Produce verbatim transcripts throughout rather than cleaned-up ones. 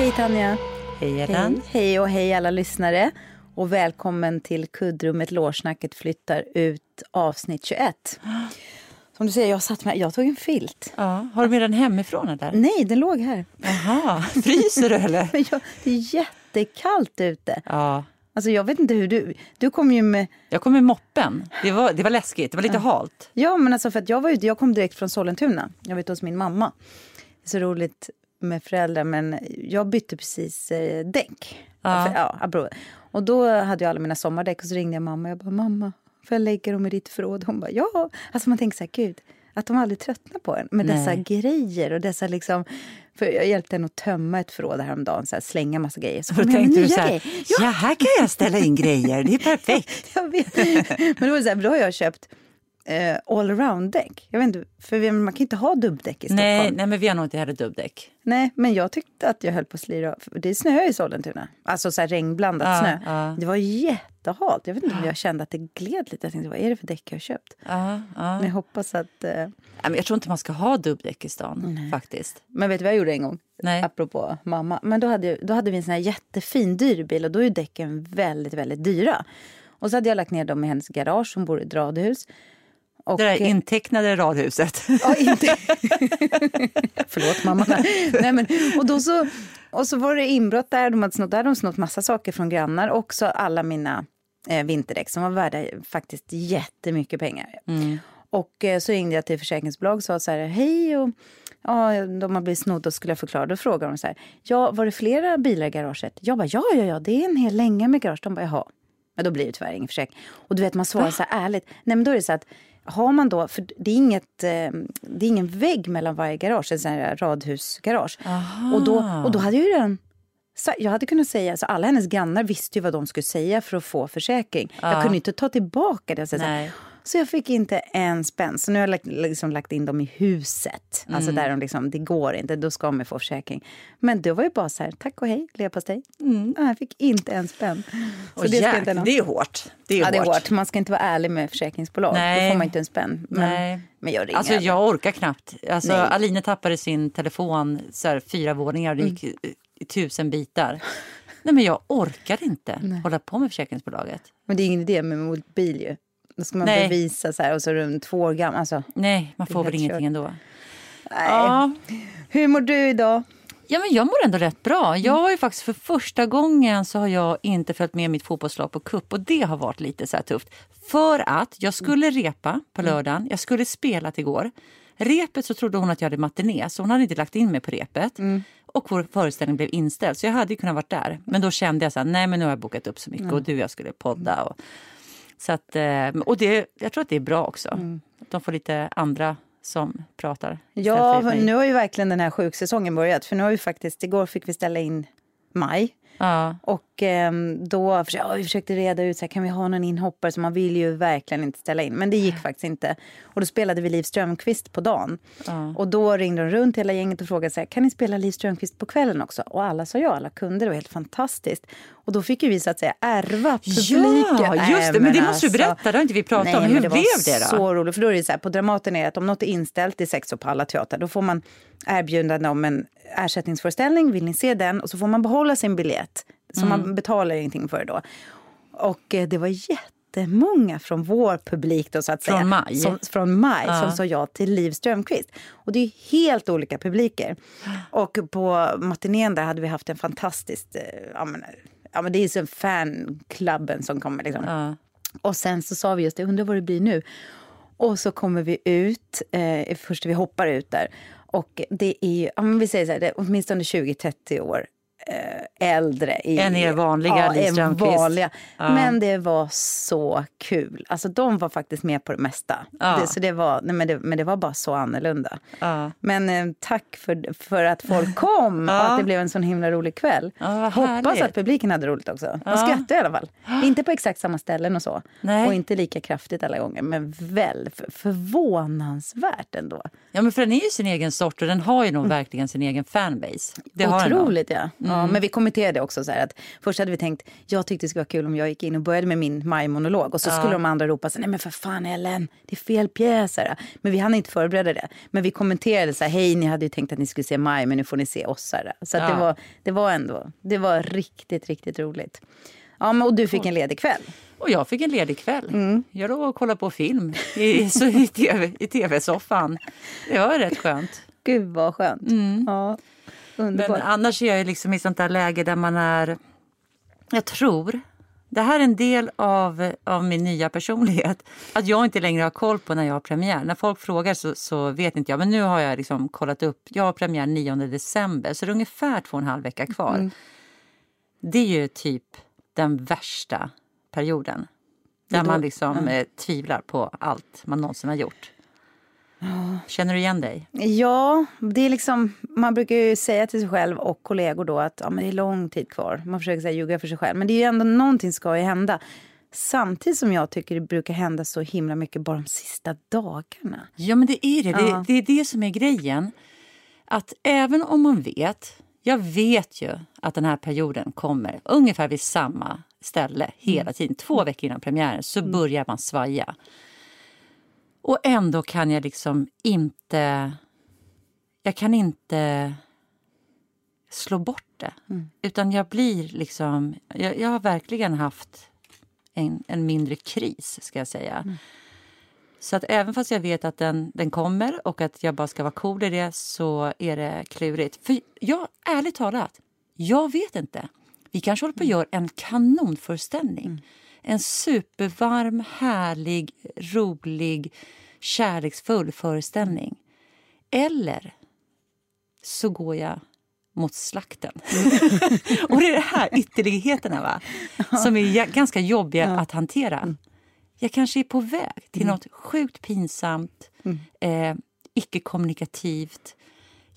Hej Tanja. Hej Ellen. Hej, hej och hej alla lyssnare. Och välkommen till Kuddrummet Lårsnacket flyttar ut avsnitt tjugoett. Som du säger, jag satt med, jag tog en filt. Ja, har du med den hemifrån där? Nej, den låg här. Aha, fryser du eller? Men jag, det är jättekallt ute. Ja. Alltså jag vet inte hur du, du kom ju med... Jag kom med moppen, det var, det var läskigt, det var lite ja. halt. Ja, men alltså för att jag var ute, jag kom direkt från Solentuna. Jag var ute hos min mamma. Det är så roligt med föräldrar, men jag bytte precis eh, däck. Ja. Ja, bra. Och då hade jag alla mina sommardäck och så ringde jag mamma och jag bara, mamma, får jag lägga dem i ditt förråd? Hon bara, ja. Alltså man tänker så här, gud, att de aldrig tröttnar på en. Med Nej. dessa grejer och dessa liksom, för jag hjälpte henne att tömma ett förråd häromdagen, så här, slänga massa grejer. Så då tänkte du så här, ja. ja här kan jag ställa in grejer, det är perfekt. Jag vet, men då var det så här, då har jag köpt Uh, all-around-däck. Jag vet inte, för vi, man kan inte ha dubbdäck i Stockholm. Nej, nej men vi har nog inte hade dubbdäck. Nej, men jag tyckte att jag höll på att slira. Det snö i Solentuna. Alltså så här regnblandat ah, snö. Ah. Det var jättehalt. Jag vet inte om jag kände att det gled lite. Jag tänkte, vad är det för däck jag har köpt? Ah, ah. Men jag hoppas att... Uh... Nej, men jag tror inte man ska ha dubbdäck i stan, nej. faktiskt. Men vet du vad jag gjorde en gång? Nej. Apropå mamma. Men då hade, då hade vi en sån här jättefin dyrbil och då är ju däcken väldigt, väldigt dyra. Och så hade jag lagt ner dem i hennes garage som bor i ett radhus. Och det där intecknade radhuset. Ja, inte. Förlåt mamma. Nej, men, och, då så, och så var det inbrott där. De hade snott, där hade de snott massa saker från grannar. Också alla mina eh, vinterdäck som var värda faktiskt jättemycket pengar. Mm. Och eh, så ringde jag till försäkringsbolag och sa så här, hej och... Ja, de har blivit snott och skulle jag förklara. Då frågade de så här, ja, var det flera bilar i garaget? Jag bara, ja, ja, ja, det är en hel länge med garage. De bara, jaha. Men då blir det tyvärr ingen försäkring. Och du vet, man svarar så här ärligt. Nej, men då är det så att har man då, för det är, inget, det är ingen vägg mellan varje garage, en sån här radhusgarage. Och då, och då hade jag ju den, jag hade kunnat säga, alltså alla hennes grannar visste ju vad de skulle säga för att få försäkring. Ja. Jag kunde inte ta tillbaka det. Så, så jag fick inte en spänn. Så nu har jag lagt, liksom lagt in dem i huset. Mm. Alltså där de liksom, det går inte, då ska man få försäkring. Men då var ju bara så här, tack och hej, leverpastej. Mm. Ja, jag fick inte en spänn. Så det, jack, inte det är hårt. Det är, ja, hårt. Det är hårt. Man ska inte vara ärlig med försäkringsbolag. Nej. Då får man inte en spänn. Men, Nej. men jag ringer. Alltså jag orkar knappt. Alltså, Aline tappade sin telefon så här, fyra våningar. Det gick mm. tusen bitar. Nej, men jag orkar inte Nej. hålla på med försäkringsbolaget. Men det är ingen idé med mobil ju. Då ska man Nej. bevisa så här och så runt två år gammal. Alltså, Nej, man får väl ingenting kört. ändå. Nej. Ja. Hur mår du idag? Ja, men jag mår ändå rätt bra. Jag har ju faktiskt för första gången så har jag inte följt med mitt fotbollslag på cup. Och det har varit lite så här tufft. För att jag skulle repa på lördagen. Jag skulle spela till igår. Repet så trodde hon att jag hade matiné. Så hon hade inte lagt in mig på repet. Mm. Och vår föreställning blev inställd. Så jag hade ju kunnat vara där. Men då kände jag så här, nej men nu har jag bokat upp så mycket. Mm. Och du och jag skulle podda och... Så att, och det, jag tror att det är bra också. Mm. De får lite andra som pratar. Ja, nu har ju verkligen den här sjuksäsongen börjat. För nu har vi faktiskt, igår fick vi ställa in maj. Ja. Och då ja, vi försökte reda ut, så här, kan vi ha någon inhoppare? Så man vill ju verkligen inte ställa in. Men det gick faktiskt inte. Och då spelade vi Liv Strömqvist på dagen. Ja. Och då ringde de runt hela gänget och frågade, så här, kan ni spela Liv Strömqvist på kvällen också? Och alla sa ja, alla kunde. Det var helt fantastiskt. Och då fick ju vi så att säga ärva publiken. Ja, just det. Men det måste du berätta. Det har inte vi pratat Nej, om. Hur blev det, det då? Det var så roligt. För då är det så här, på Dramaten är det att om något är inställt i sex och på alla teater, då får man erbjudande om en ersättningsföreställning. Vill ni se den? Och så får man behålla sin biljett. Så mm. man betalar ingenting för då. Och eh, det var jättemånga från vår publik då så att från säga. Maj. Som, från maj. Uh. Som sa ja till Liv Strömqvist. Och det är helt olika publiker. Och på matinén där hade vi haft en fantastisk... Eh, jag menar, ja men det är så fanklubben som kommer liksom. Ja. Och sen så sa vi just det, undrar vad det blir nu. Och så kommer vi ut, eh, först vi hoppar ut där. Och det är ju, ja men vi säger så här, det är åtminstone tjugo till trettio år eh, äldre. I, än er vanliga, ja, Liv Strömqvist. Vanliga. Ja. Men det var så kul. Alltså de var faktiskt med på det mesta. Ja. Det, så det var, nej, men, det, men det var bara så annorlunda. Ja. Men eh, tack för, för att folk kom ja. och att det blev en sån himla rolig kväll. Ja, hoppas att publiken hade roligt också. De ja. skrattade i alla fall. Inte på exakt samma ställen och så. Nej. Och inte lika kraftigt alla gånger. Men väl för, förvånansvärt ändå. Ja men för den är ju sin egen sort och den har ju nog mm. verkligen sin egen fanbase. Det otroligt har den. ja. Mm. Mm. Ja, men vi kommenterade också så här att först hade vi tänkt, jag tyckte det skulle vara kul om jag gick in och började med min majmonolog och så ja. skulle de andra ropa så här, nej men för fan Ellen, det är fel pjäser. Men vi hann inte förbereda det. Men vi kommenterade så här, hej ni hade ju tänkt att ni skulle se maj men nu får ni se oss så här. Så ja. det var det var ändå, det var riktigt riktigt roligt. Ja, men och du fick en ledig kväll. Och jag fick en ledig kväll. Mm. Jag då kollade på film i, så i, tv, i tv-soffan. Det var rätt skönt. Gud vad skönt. Mm. Ja, underbart. Men annars är jag ju liksom i sånt där läge där man är... Jag tror, det här är en del av, av min nya personlighet. Att jag inte längre har koll på när jag har premiär. När folk frågar så, så vet inte jag. Men nu har jag liksom kollat upp. Jag har premiär nionde december. Så det är ungefär två och en halv vecka kvar. Mm. Det är ju typ... den värsta perioden. Där man liksom mm. tvivlar på allt man någonsin har gjort. Känner du igen dig? Ja, det är liksom... Man brukar ju säga till sig själv och kollegor då att ja, men det är lång tid kvar. Man försöker säga ljuga för sig själv. Men det är ju ändå någonting ska ju hända. Samtidigt som jag tycker det brukar hända så himla mycket bara de sista dagarna. Ja, men det är det. Det, ja. det är det som är grejen. Att även om man vet... Jag vet ju att den här perioden kommer ungefär vid samma ställe hela tiden. Två veckor innan premiären så börjar man svaja. Och ändå kan jag liksom inte... Jag kan inte slå bort det. Mm. Utan jag blir liksom... Jag, jag har verkligen haft en, en mindre kris, ska jag säga. Mm. Så att även fast jag vet att den, den kommer och att jag bara ska vara cool i det så är det klurigt. För jag, ärligt talat, jag vet inte. Vi kanske håller på att göra en kanonföreställning. Mm. En supervarm, härlig, rolig, kärleksfull föreställning. Eller så går jag mot slakten. Och det är det här ytterligheterna va? Som är ganska jobbiga att hantera. Jag kanske är på väg till mm. något sjukt pinsamt, mm. eh, icke-kommunikativt.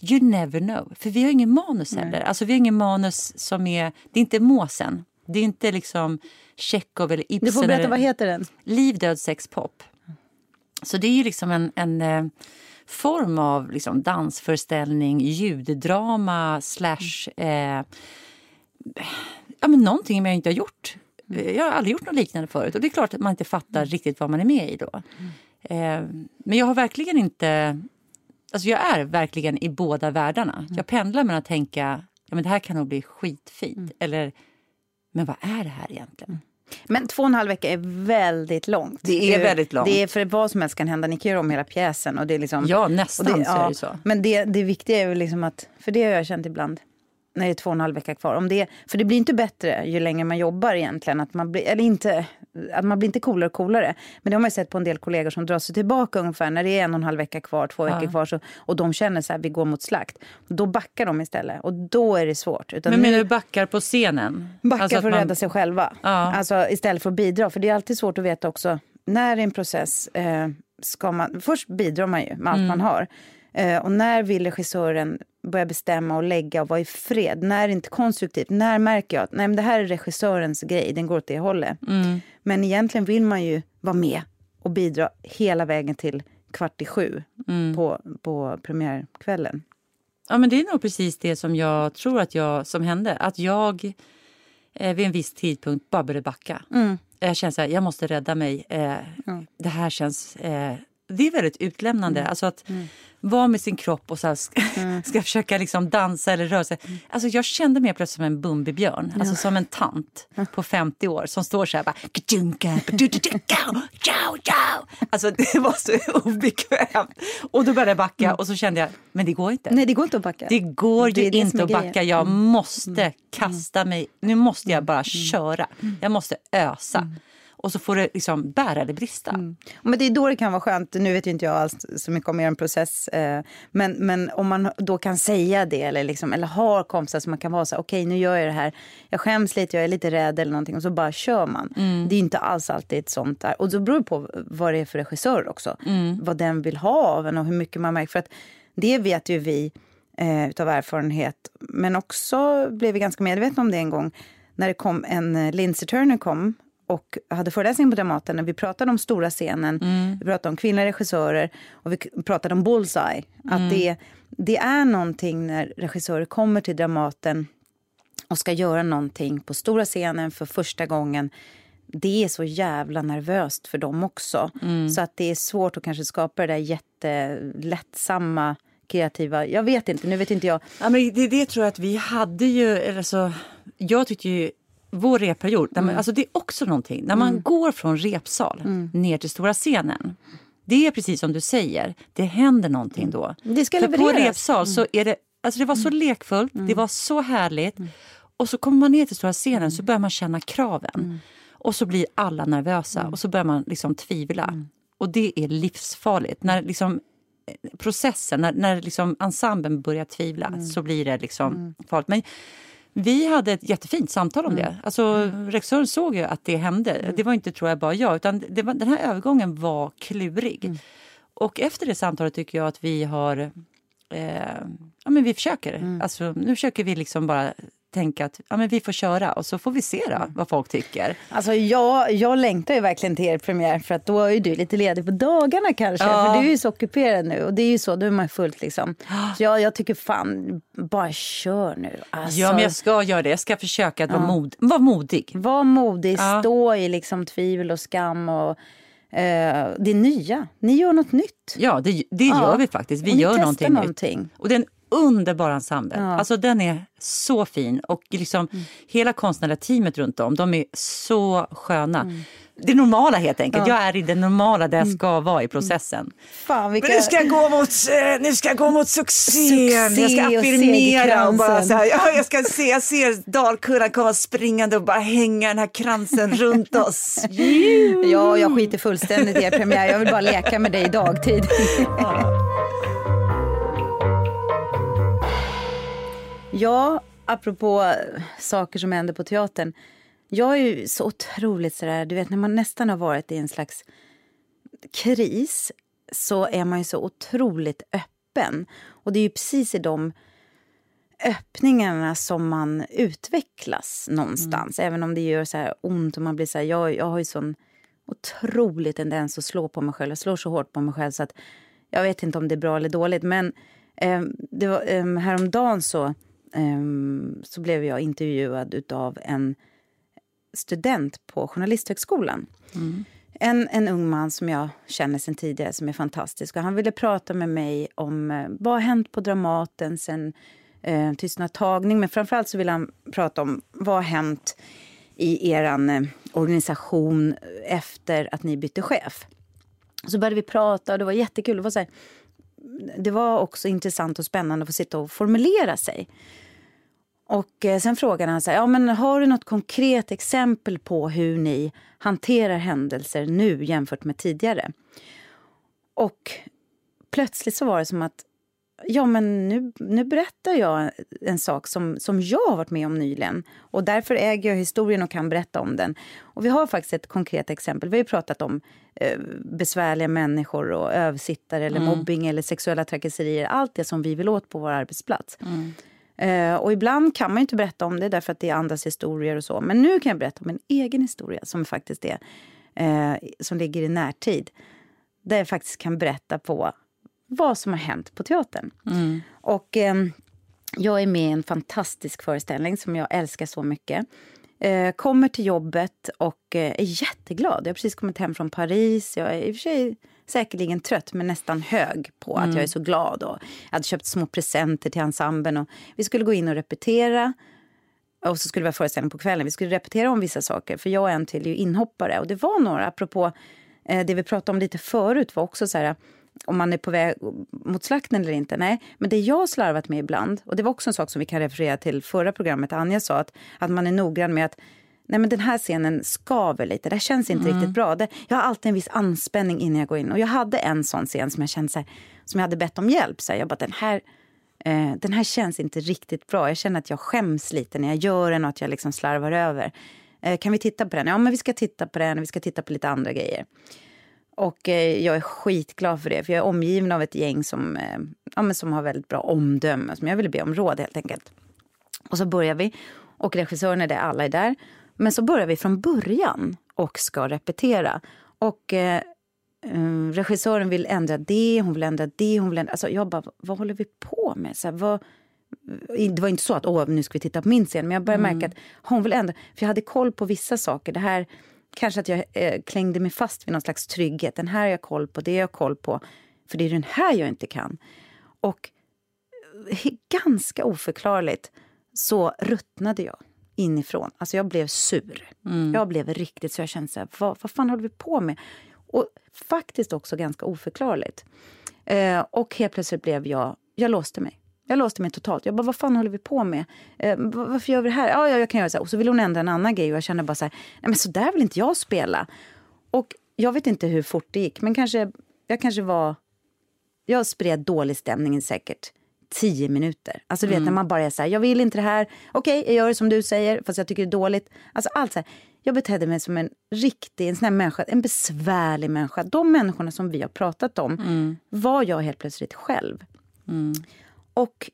You never know. För vi har ingen manus heller. Alltså vi har ingen manus som är, det är inte måsen. Det är inte liksom Chekhov eller Ibsen. Du får berätta, eller, vad heter den? Liv, död, sex, pop. Så det är ju liksom en, en eh, form av liksom dansföreställning, ljuddrama, slash, eh, ja men någonting jag inte har gjort. Jag har aldrig gjort något liknande förut. Och det är klart att man inte fattar riktigt vad man är med i då. Mm. Eh, men jag har verkligen inte... Alltså jag är verkligen i båda världarna. Mm. Jag pendlar med att tänka... Ja men det här kan nog bli skitfint. Mm. Eller... Men vad är det här egentligen? Men två och en halv vecka är väldigt långt. Det är du, väldigt långt. Det är för vad som helst kan hända. Ni kan göra om hela pjäsen. Och det är liksom, ja, nästan och det, så ja, är det så. Men det, det viktiga är ju liksom att... För det har jag känt ibland... när det är två och en halv vecka kvar. Om det, för det blir inte bättre ju längre man jobbar egentligen. Att man, blir, eller inte, att man blir inte coolare och coolare. Men det har man ju sett på en del kollegor som drar sig tillbaka ungefär. När det är en och en halv vecka kvar, två ja. veckor kvar. Så, och de känner så här, vi går mot slakt. Då backar de istället. Och då är det svårt. Utan men menar du backar på scenen? Backar alltså för att man... rädda sig själva. Ja. Alltså istället för att bidra. För det är alltid svårt att veta också. När det är en process eh, ska man... Först bidrar man ju med allt mm. man har. Eh, och när vill regissören... börja bestämma och lägga och vara i fred. När är det inte konstruktivt? När märker jag att nej, men det här är regissörens grej, den går åt det hållet. Mm. Men egentligen vill man ju vara med och bidra hela vägen till kvart i sju mm. på, på premiärkvällen. Ja, men det är nog precis det som jag tror att jag, som hände. Att jag eh, vid en viss tidpunkt bara började backa. Mm. Jag känner så här, jag måste rädda mig. Eh, mm. Det här känns... Eh, det är väldigt utlämnande. Mm. Alltså att mm. vara med sin kropp och så här ska, mm. ska försöka liksom dansa eller röra sig. Mm. Alltså jag kände mig plötsligt som en bumbibjörn. Mm. Alltså som en tant mm. på femtio år som står så här bara... Alltså det var så obekvämt. Och då började jag backa mm. och så kände jag... Men det går inte. Nej, det går inte att backa. Det går ju det det inte att backa. Jag mm. måste mm. kasta mig. Nu måste jag bara mm. köra. Mm. Jag måste ösa. Mm. Och så får det liksom bära eller brista. Mm. Men det är då det kan vara skönt. Nu vet ju inte jag alls så mycket om er en process. Eh, men, men om man då kan säga det. Eller, liksom, eller har kompisar som man kan vara så här. Okej, nu gör jag det här. Jag skäms lite, jag är lite rädd eller någonting. Och så bara kör man. Mm. Det är inte alls alltid ett sånt där. Och då beror det på vad det är för regissör också. Mm. Vad den vill ha av en och hur mycket man märker. För att det vet ju vi eh, utav erfarenhet. Men också blev vi ganska medvetna om det en gång. När det kom en Lisse Tjeja kom. Och hade föreläsning på Dramaten när vi pratade om stora scenen, mm. vi pratade om kvinnliga regissörer och vi pratade om bullseye. Mm. Att det, det är någonting när regissörer kommer till Dramaten och ska göra någonting på stora scenen för första gången. Det är så jävla nervöst för dem också. Mm. Så att det är svårt att kanske skapa det där jättelättsamma, kreativa. Jag vet inte, nu vet inte jag. Ja, men det, det tror jag att vi hade ju, alltså, jag tyckte ju vår repperiod, mm. man, alltså det är också någonting. När man mm. går från repsal mm. ner till stora scenen, det är precis som du säger, det händer någonting då. Det ska levereras. För på repsal mm. så är det, alltså det var så lekfullt, mm. det var så härligt. Mm. Och så kommer man ner till stora scenen så börjar man känna kraven. Mm. Och så blir alla nervösa mm. och så börjar man liksom tvivla. Mm. Och det är livsfarligt. När liksom processen, när, när liksom ensemblen börjar tvivla mm. så blir det liksom mm. farligt. Men vi hade ett jättefint samtal om mm. det. Alltså mm. regissören såg ju att det hände. Mm. Det var inte tror jag bara jag, utan det var, den här övergången var klurig. Mm. Och efter det samtalet tycker jag att vi har, eh, ja men vi försöker. Mm. Alltså nu försöker vi liksom bara tänka att ja, men vi får köra och så får vi se då, vad folk tycker. Alltså jag, jag längtar ju verkligen till er premiär för att då är ju du lite ledig på dagarna kanske. Ja. För du är ju så ockuperad nu och det är ju så, då är man fullt liksom. Så jag, jag tycker fan, bara kör nu. Alltså. Ja men jag ska göra det, jag ska försöka att ja. vara, mod, vara modig. Var modig, ja. Stå i liksom tvivel och skam och eh, det nya. Ni gör något nytt. Ja det, det ja. gör vi faktiskt, vi och gör någonting, någonting nytt. Och den underbar ensemble. Ja. Alltså den är så fin och liksom mm. hela konstnärliga teamet runt om, de är så sköna. Mm. Det normala helt enkelt. Ja. Jag är i det normala där jag ska vara i processen. Fan, vilka... Men nu ska jag gå mot, nu ska jag gå mot succén. Succé jag ska affirmera och, och bara så här, ja, jag ska se, jag ser dalkurran komma springande och bara hänga den här kransen runt oss. Ja, jag skiter fullständigt i er premiär. Jag vill bara leka med dig i dagtid. Ja. Ja, apropå saker som händer på teatern. Jag är ju så otroligt sådär, du vet när man nästan har varit i en slags kris så är man ju så otroligt öppen. Och det är ju precis i de öppningarna som man utvecklas någonstans. Mm. Även om det gör så här ont och man blir så här, jag, jag har ju sån otrolig tendens att slå på mig själv. Jag slår så hårt på mig själv så att jag vet inte om det är bra eller dåligt. Men eh, det var, eh, häromdagen så... så blev jag intervjuad utav en student på journalisthögskolan. Mm. En, en ung man som jag känner sedan tidigare som är fantastisk. Och han ville prata med mig om vad har hänt på Dramaten sen eh, tystnadtagning. Men framförallt så ville han prata om vad har hänt i eran eh, organisation efter att ni bytte chef. Så började vi prata och det var jättekul. Det var så här, det var också intressant och spännande att få sitta och formulera sig. Och eh, sen frågade han så här, ja men har du något konkret exempel på hur ni hanterar händelser nu jämfört med tidigare? Och plötsligt så var det som att, ja men nu, nu berättar jag en sak som, som jag har varit med om nyligen. Och därför äger jag historien och kan berätta om den. Och vi har faktiskt ett konkret exempel. Vi har ju pratat om eh, besvärliga människor och översittare eller mm. mobbing eller sexuella trakasserier. Allt det som vi vill åt på vår arbetsplats. Mm. Eh, och ibland kan man ju inte berätta om det därför att det är andras historier och så. Men nu kan jag berätta om en egen historia som faktiskt är, eh, som ligger i närtid. Där jag faktiskt kan berätta på vad som har hänt på teatern. Mm. Och eh, jag är med i en fantastisk föreställning som jag älskar så mycket. Eh, kommer till jobbet och eh, är jätteglad. Jag har precis kommit hem från Paris. Jag är i och för sig säkerligen trött men nästan hög på mm. att jag är så glad. Och jag hade köpt små presenter till ensemblen. Och vi skulle gå in och repetera. Och så skulle vi ha föreställning på kvällen. Vi skulle repetera om vissa saker. För jag och en till är ju inhoppare. Och det var några, apropå eh, det vi pratade om lite förut var också så här... om man är på väg mot slakten eller inte. Nej, men det jag slarvat med ibland, och det var också en sak som vi kan referera till förra programmet, Anja sa att, att man är noggrann med att nej men den här scenen skaver lite, det känns inte mm. riktigt bra. Det, jag har alltid en viss anspänning innan jag går in, och jag hade en sån scen som jag kände så här, som jag hade bett om hjälp så här, jag bara den här, eh, den här känns inte riktigt bra, jag känner att jag skäms lite när jag gör den och att jag liksom slarvar över. Eh, kan vi titta på den? Ja men vi ska titta på den och vi ska titta på lite andra grejer. Och eh, jag är skitglad för det. För jag är omgiven av ett gäng som, eh, ja, men som har väldigt bra omdöme. Som jag ville be om råd helt enkelt. Och så börjar vi. Och regissören är där, alla är där. Men så börjar vi från början. Och ska repetera. Och eh, eh, regissören vill ändra det. Hon vill ändra det. Hon vill ändra... Alltså jag bara, vad håller vi på med? Så här, vad, det var inte så att åh, nu ska vi titta på min scen, men jag började mm. märka att hon vill ändå, för jag hade koll på vissa saker, det här kanske att jag eh, klängde mig fast vid någon slags trygghet, den här har jag koll på, det har jag koll på, för det är den här jag inte kan. Och ganska oförklarligt så ruttnade jag inifrån, alltså jag blev sur, mm. jag blev riktigt, så jag kände så här, vad, vad fan håller vi på med? Och faktiskt också ganska oförklarligt. Eh, och helt plötsligt blev jag, jag låste mig. Jag låste mig totalt. Jag bara, vad fan håller vi på med? Eh, varför gör vi det här? Ja, ja, jag kan göra så här. Och så vill hon ändra en annan grej. Och jag känner bara så här, nej men så där vill inte jag spela. Och jag vet inte hur fort det gick. Men kanske, jag kanske var, jag spred dålig stämningen säkert tio minuter. Alltså mm. vet, när man bara är så här, jag vill inte det här. Okej, okay, jag gör det som du säger. Fast jag tycker det är dåligt. Alltså allt så här. Jag betedde mig som en riktig, en sån här människa, en besvärlig människa. De människorna som vi har pratat om mm. var jag helt plötsligt själv. Mm. Och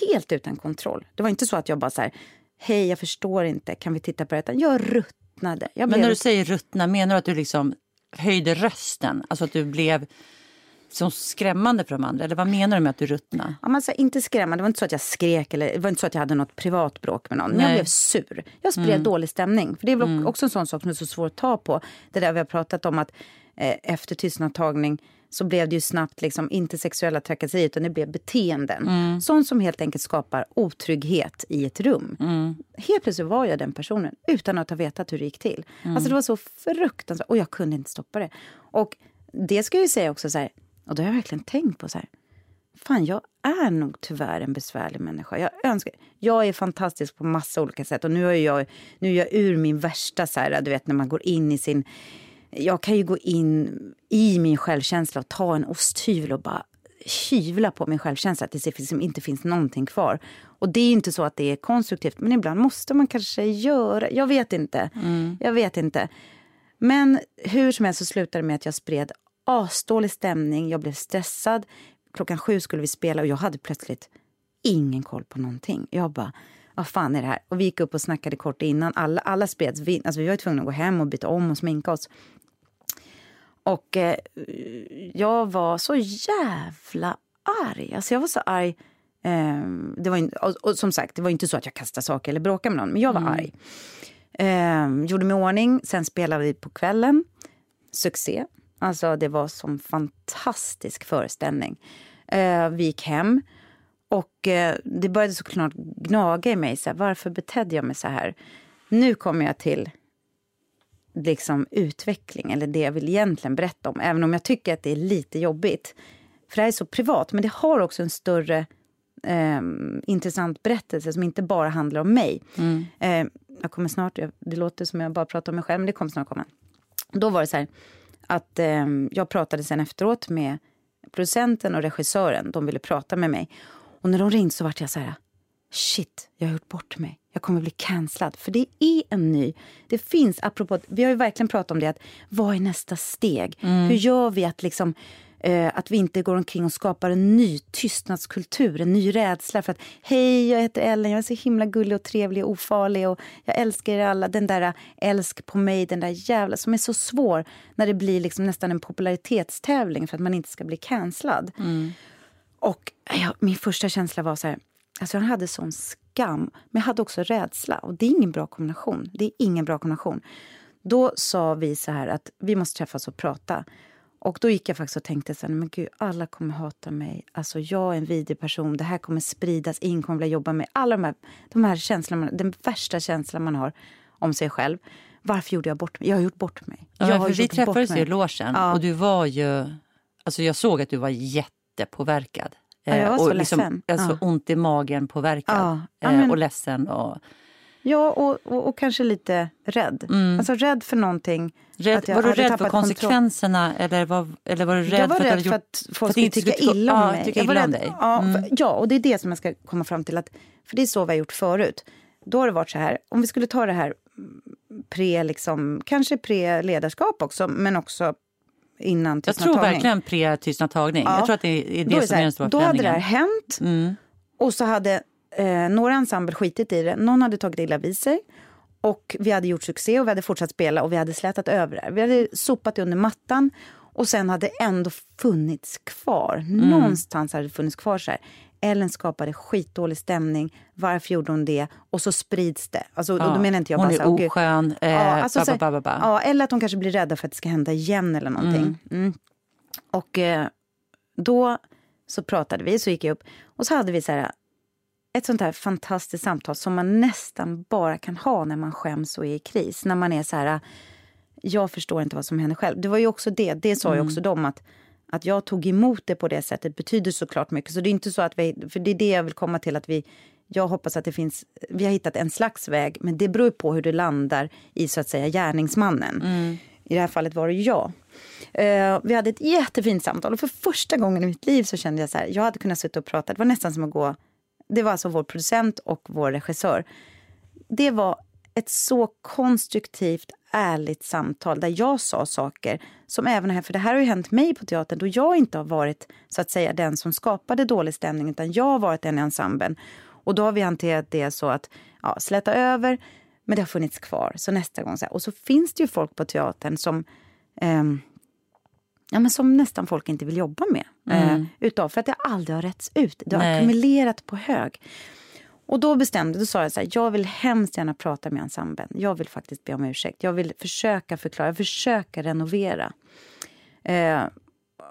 helt utan kontroll. Det var inte så att jag bara så här, hej jag förstår inte, kan vi titta på det? Jag ruttnade. Jag blev... Men när du säger ruttna, menar du att du liksom höjde rösten? Alltså att du blev som skrämmande för de andra? Eller vad menar du med att du ruttnade? Ja, men så här, inte skrämmande, det var inte så att jag skrek, eller det var inte så att jag hade något privat bråk med någon. Men nej. Jag blev sur. Jag spred mm. dålig stämning. För det är väl mm. också en sån sak som är så svår att ta på. Det där vi har pratat om att eh, efter tystnadtagning så blev det ju snabbt liksom inte sexuella trakasserier, utan det blev beteenden. Mm. Sånt som helt enkelt skapar otrygghet i ett rum. Mm. Helt plötsligt var jag den personen utan att ha vetat hur det gick till. Mm. Alltså det var så fruktansvärt. Och jag kunde inte stoppa det. Och det ska jag ju säga också så här, och då har jag verkligen tänkt på så här, fan jag är nog tyvärr en besvärlig människa. Jag önskar, jag är fantastisk på massa olika sätt. Och nu är jag, nu är jag ur min värsta så här, du vet när man går in i sin... Jag kan ju gå in i min självkänsla och ta en osthyvel och bara hyvla på min självkänsla. Att det inte finns någonting kvar. Och det är inte så att det är konstruktivt. Men ibland måste man kanske göra... Jag vet inte. Mm. Jag vet inte. Men hur som helst så slutade det med att jag spred asdålig stämning. Jag blev stressad. Klockan sju skulle vi spela och jag hade plötsligt ingen koll på någonting. Jag bara... vad fan är det här? Och vi gick upp och snackade kort innan. Alla, alla spreds. Vi, alltså vi var ju tvungna att gå hem och byta om och sminka oss. Och eh, jag var så jävla arg. Alltså jag var så arg. Eh, det var in, och, och som sagt, det var inte så att jag kastade saker eller bråkade med någon. Men jag var mm. arg. Eh, gjorde mig i ordning. Sen spelade vi på kvällen. Succé. Alltså det var som fantastisk föreställning. Eh, vi gick hem. Och eh, det började såklart gnaga i mig. Så här, varför betedde jag mig så här? Nu kommer jag till liksom utveckling. Eller det jag vill egentligen berätta om. Även om jag tycker att det är lite jobbigt. För det här är så privat. Men det har också en större eh, intressant berättelse. Som inte bara handlar om mig. Mm. Eh, jag kommer snart. Det låter som jag bara pratar om mig själv. Men det kommer snart komma. Då var det så här. Att eh, jag pratade sen efteråt med producenten och regissören. De ville prata med mig. Och när de ringde så vart jag så här, shit, jag har gjort bort mig. Jag kommer bli cancelad. För det är en ny, det finns, apropå, vi har ju verkligen pratat om det, att vad är nästa steg? Mm. Hur gör vi att, liksom, eh, att vi inte går omkring och skapar en ny tystnadskultur, en ny rädsla för att, hej, jag heter Ellen, jag är så himla gullig och trevlig och ofarlig och jag älskar er alla, den där älsk på mig, den där jävla, som är så svår när det blir liksom nästan en popularitetstävling för att man inte ska bli cancelad. Mm. Och ja, min första känsla var så här, alltså jag hade sån skam, men jag hade också rädsla. Och det är ingen bra kombination, det är ingen bra kombination. Då sa vi så här att vi måste träffas och prata. Och då gick jag faktiskt och tänkte så här, men gud, alla kommer hata mig. Alltså jag är en vidrig person, det här kommer spridas, ingen kommer vilja jobba med. Alla de här, de här känslorna, den värsta känslan man har om sig själv. Varför gjorde jag bort mig? Jag har gjort bort mig. Ja, jag har vi träffades ju i logen, ja. Och du var ju, alltså jag såg att du var jätte påverkad. Ja, jag var så och liksom, ledsen. Alltså ja. Ont i magen påverkad. Ja. Ja, men... Och ledsen. Och... Ja, och, och, och kanske lite rädd. Mm. Alltså rädd för någonting. Rädd, att jag var du rädd för konsekvenserna? Kontroll... Eller, var, eller var du rädd, jag var för, rädd att för att folk skulle tycka illa om ja, mig? Jag var illa om dig. Ja, mm. för, ja, och det är det som jag ska komma fram till. Att, för det är så vi har gjort förut. Då har det varit så här, om vi skulle ta det här pre, liksom, kanske pre-ledarskap också, men också innan tystnadtagning. Jag tror verkligen pre-tystnadtagning. Ja. Jag tror att det är det, är det som är den stora förändringen. Då hade det här hänt. Mm. Och så hade eh, några ensemble skitit i det. Någon hade tagit illa vid sig. Och vi hade gjort succé och vi hade fortsatt spela. Och vi hade slätat över det här. Vi hade sopat det under mattan. Och sen hade ändå funnits kvar. Mm. Någonstans hade det funnits kvar så här. Ellen skapade skitdålig stämning. Varför gjorde hon det? Och så sprids det. Alltså, ja, då menar inte jag bara, hon är okay, oskön. Eh, ja, alltså, ba, ba, ba, ba. Ja, eller att hon kanske blir rädda för att det ska hända igen eller någonting. Mm. Mm. Och eh, då så pratade vi, så gick jag upp. Och så hade vi så här, ett sånt här fantastiskt samtal som man nästan bara kan ha när man skäms och är i kris. När man är så här, jag förstår inte vad som händer själv. Det var ju också det, det sa mm. ju också de att Att jag tog emot det på det sättet betyder såklart mycket. Så det är inte så att vi, för det är det jag vill komma till, att vi, jag hoppas att det finns, vi har hittat en slags väg. Men det beror på hur det landar i, så att säga, gärningsmannen. Mm. I det här fallet var det jag. Uh, vi hade ett jättefint samtal. Och för första gången i mitt liv så kände jag så här, jag hade kunnat sitta och prata. Det var nästan som att gå, det var alltså vår producent och vår regissör. Det var ett så konstruktivt, ärligt samtal där jag sa saker som även här, för det här har ju hänt mig på teatern då jag inte har varit, så att säga, den som skapade dålig stämning, utan jag har varit en i ensemblen. Och då har vi hanterat det så att, ja, släta över, men det har funnits kvar. Så nästa gång så här. Och så finns det ju folk på teatern som eh, ja, men som nästan folk inte vill jobba med. Mm. Eh, utav för att det aldrig har rätts ut. Det har Nej. ackumulerat på hög. Och då bestämde, då sa jag så här, jag vill hemskt gärna prata med ensemblen. Jag vill faktiskt be om ursäkt. Jag vill försöka förklara, försöka renovera. Eh,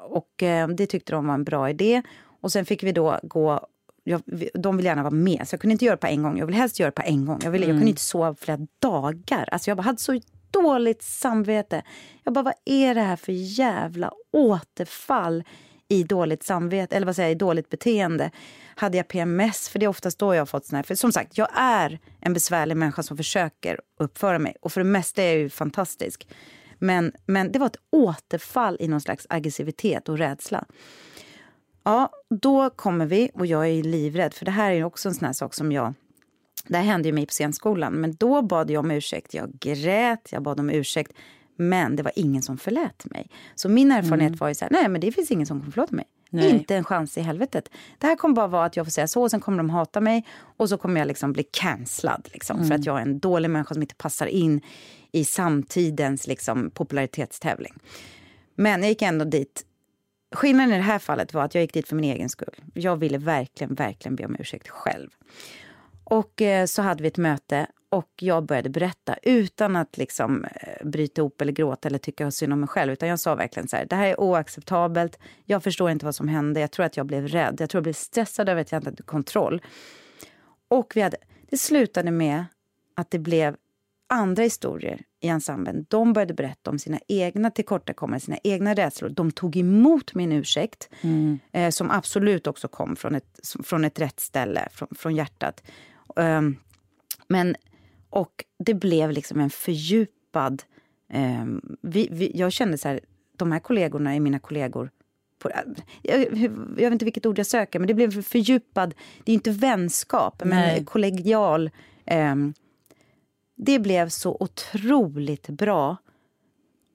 och eh, det tyckte de var en bra idé. Och sen fick vi då gå, jag, de ville gärna vara med. Så jag kunde inte göra det på en gång. Jag ville helst göra det på en gång. Jag, ville, mm. jag kunde inte sova flera dagar. Alltså jag bara hade så dåligt samvete. Jag bara, vad är det här för jävla återfall i dåligt samvete, eller vad säger jag, i dåligt beteende. Hade jag P M S, för det är oftast då jag har fått sån här, för som sagt, jag är en besvärlig människa som försöker uppföra mig, och för det mesta är jag ju fantastisk, men, men det var ett återfall i någon slags aggressivitet och rädsla. Ja, då kommer vi, och jag är livrädd, för det här är ju också en sån här sak som jag, det här hände ju mig på scenskolan, men då bad jag om ursäkt, jag grät, jag bad om ursäkt. Men det var ingen som förlät mig. Så min erfarenhet mm. var ju så här, nej men det finns ingen som kommer förlåta mig. Nej. Inte en chans i helvetet. Det här kommer bara vara att jag får säga så, och sen kommer de hata mig. Och så kommer jag liksom bli cancellad. Liksom, mm. För att jag är en dålig människa som inte passar in i samtidens liksom, popularitetstävling. Men jag gick ändå dit. Skillnaden i det här fallet var att jag gick dit för min egen skull. Jag ville verkligen, verkligen be om ursäkt själv. Och eh, så hade vi ett möte. Och jag började berätta utan att liksom bryta ihop eller gråta eller tycka synd om mig själv. Utan jag sa verkligen så här, det här är oacceptabelt. Jag förstår inte vad som hände. Jag tror att jag blev rädd. Jag tror jag blev stressad över att jag inte hade kontroll. Och vi hade, det slutade med att det blev andra historier i ensemblen. De började berätta om sina egna tillkortakommanden, sina egna rädslor. De tog emot min ursäkt. Mm. Eh, som absolut också kom från ett, från ett rätt ställe, från, från hjärtat. Um, men... Och det blev liksom en fördjupad... Eh, vi, vi, jag kände så här, de här kollegorna är mina kollegor. På, jag, jag vet inte vilket ord jag söker, men det blev en fördjupad... Det är inte vänskap, Nej. men kollegial. Eh, det blev så otroligt bra.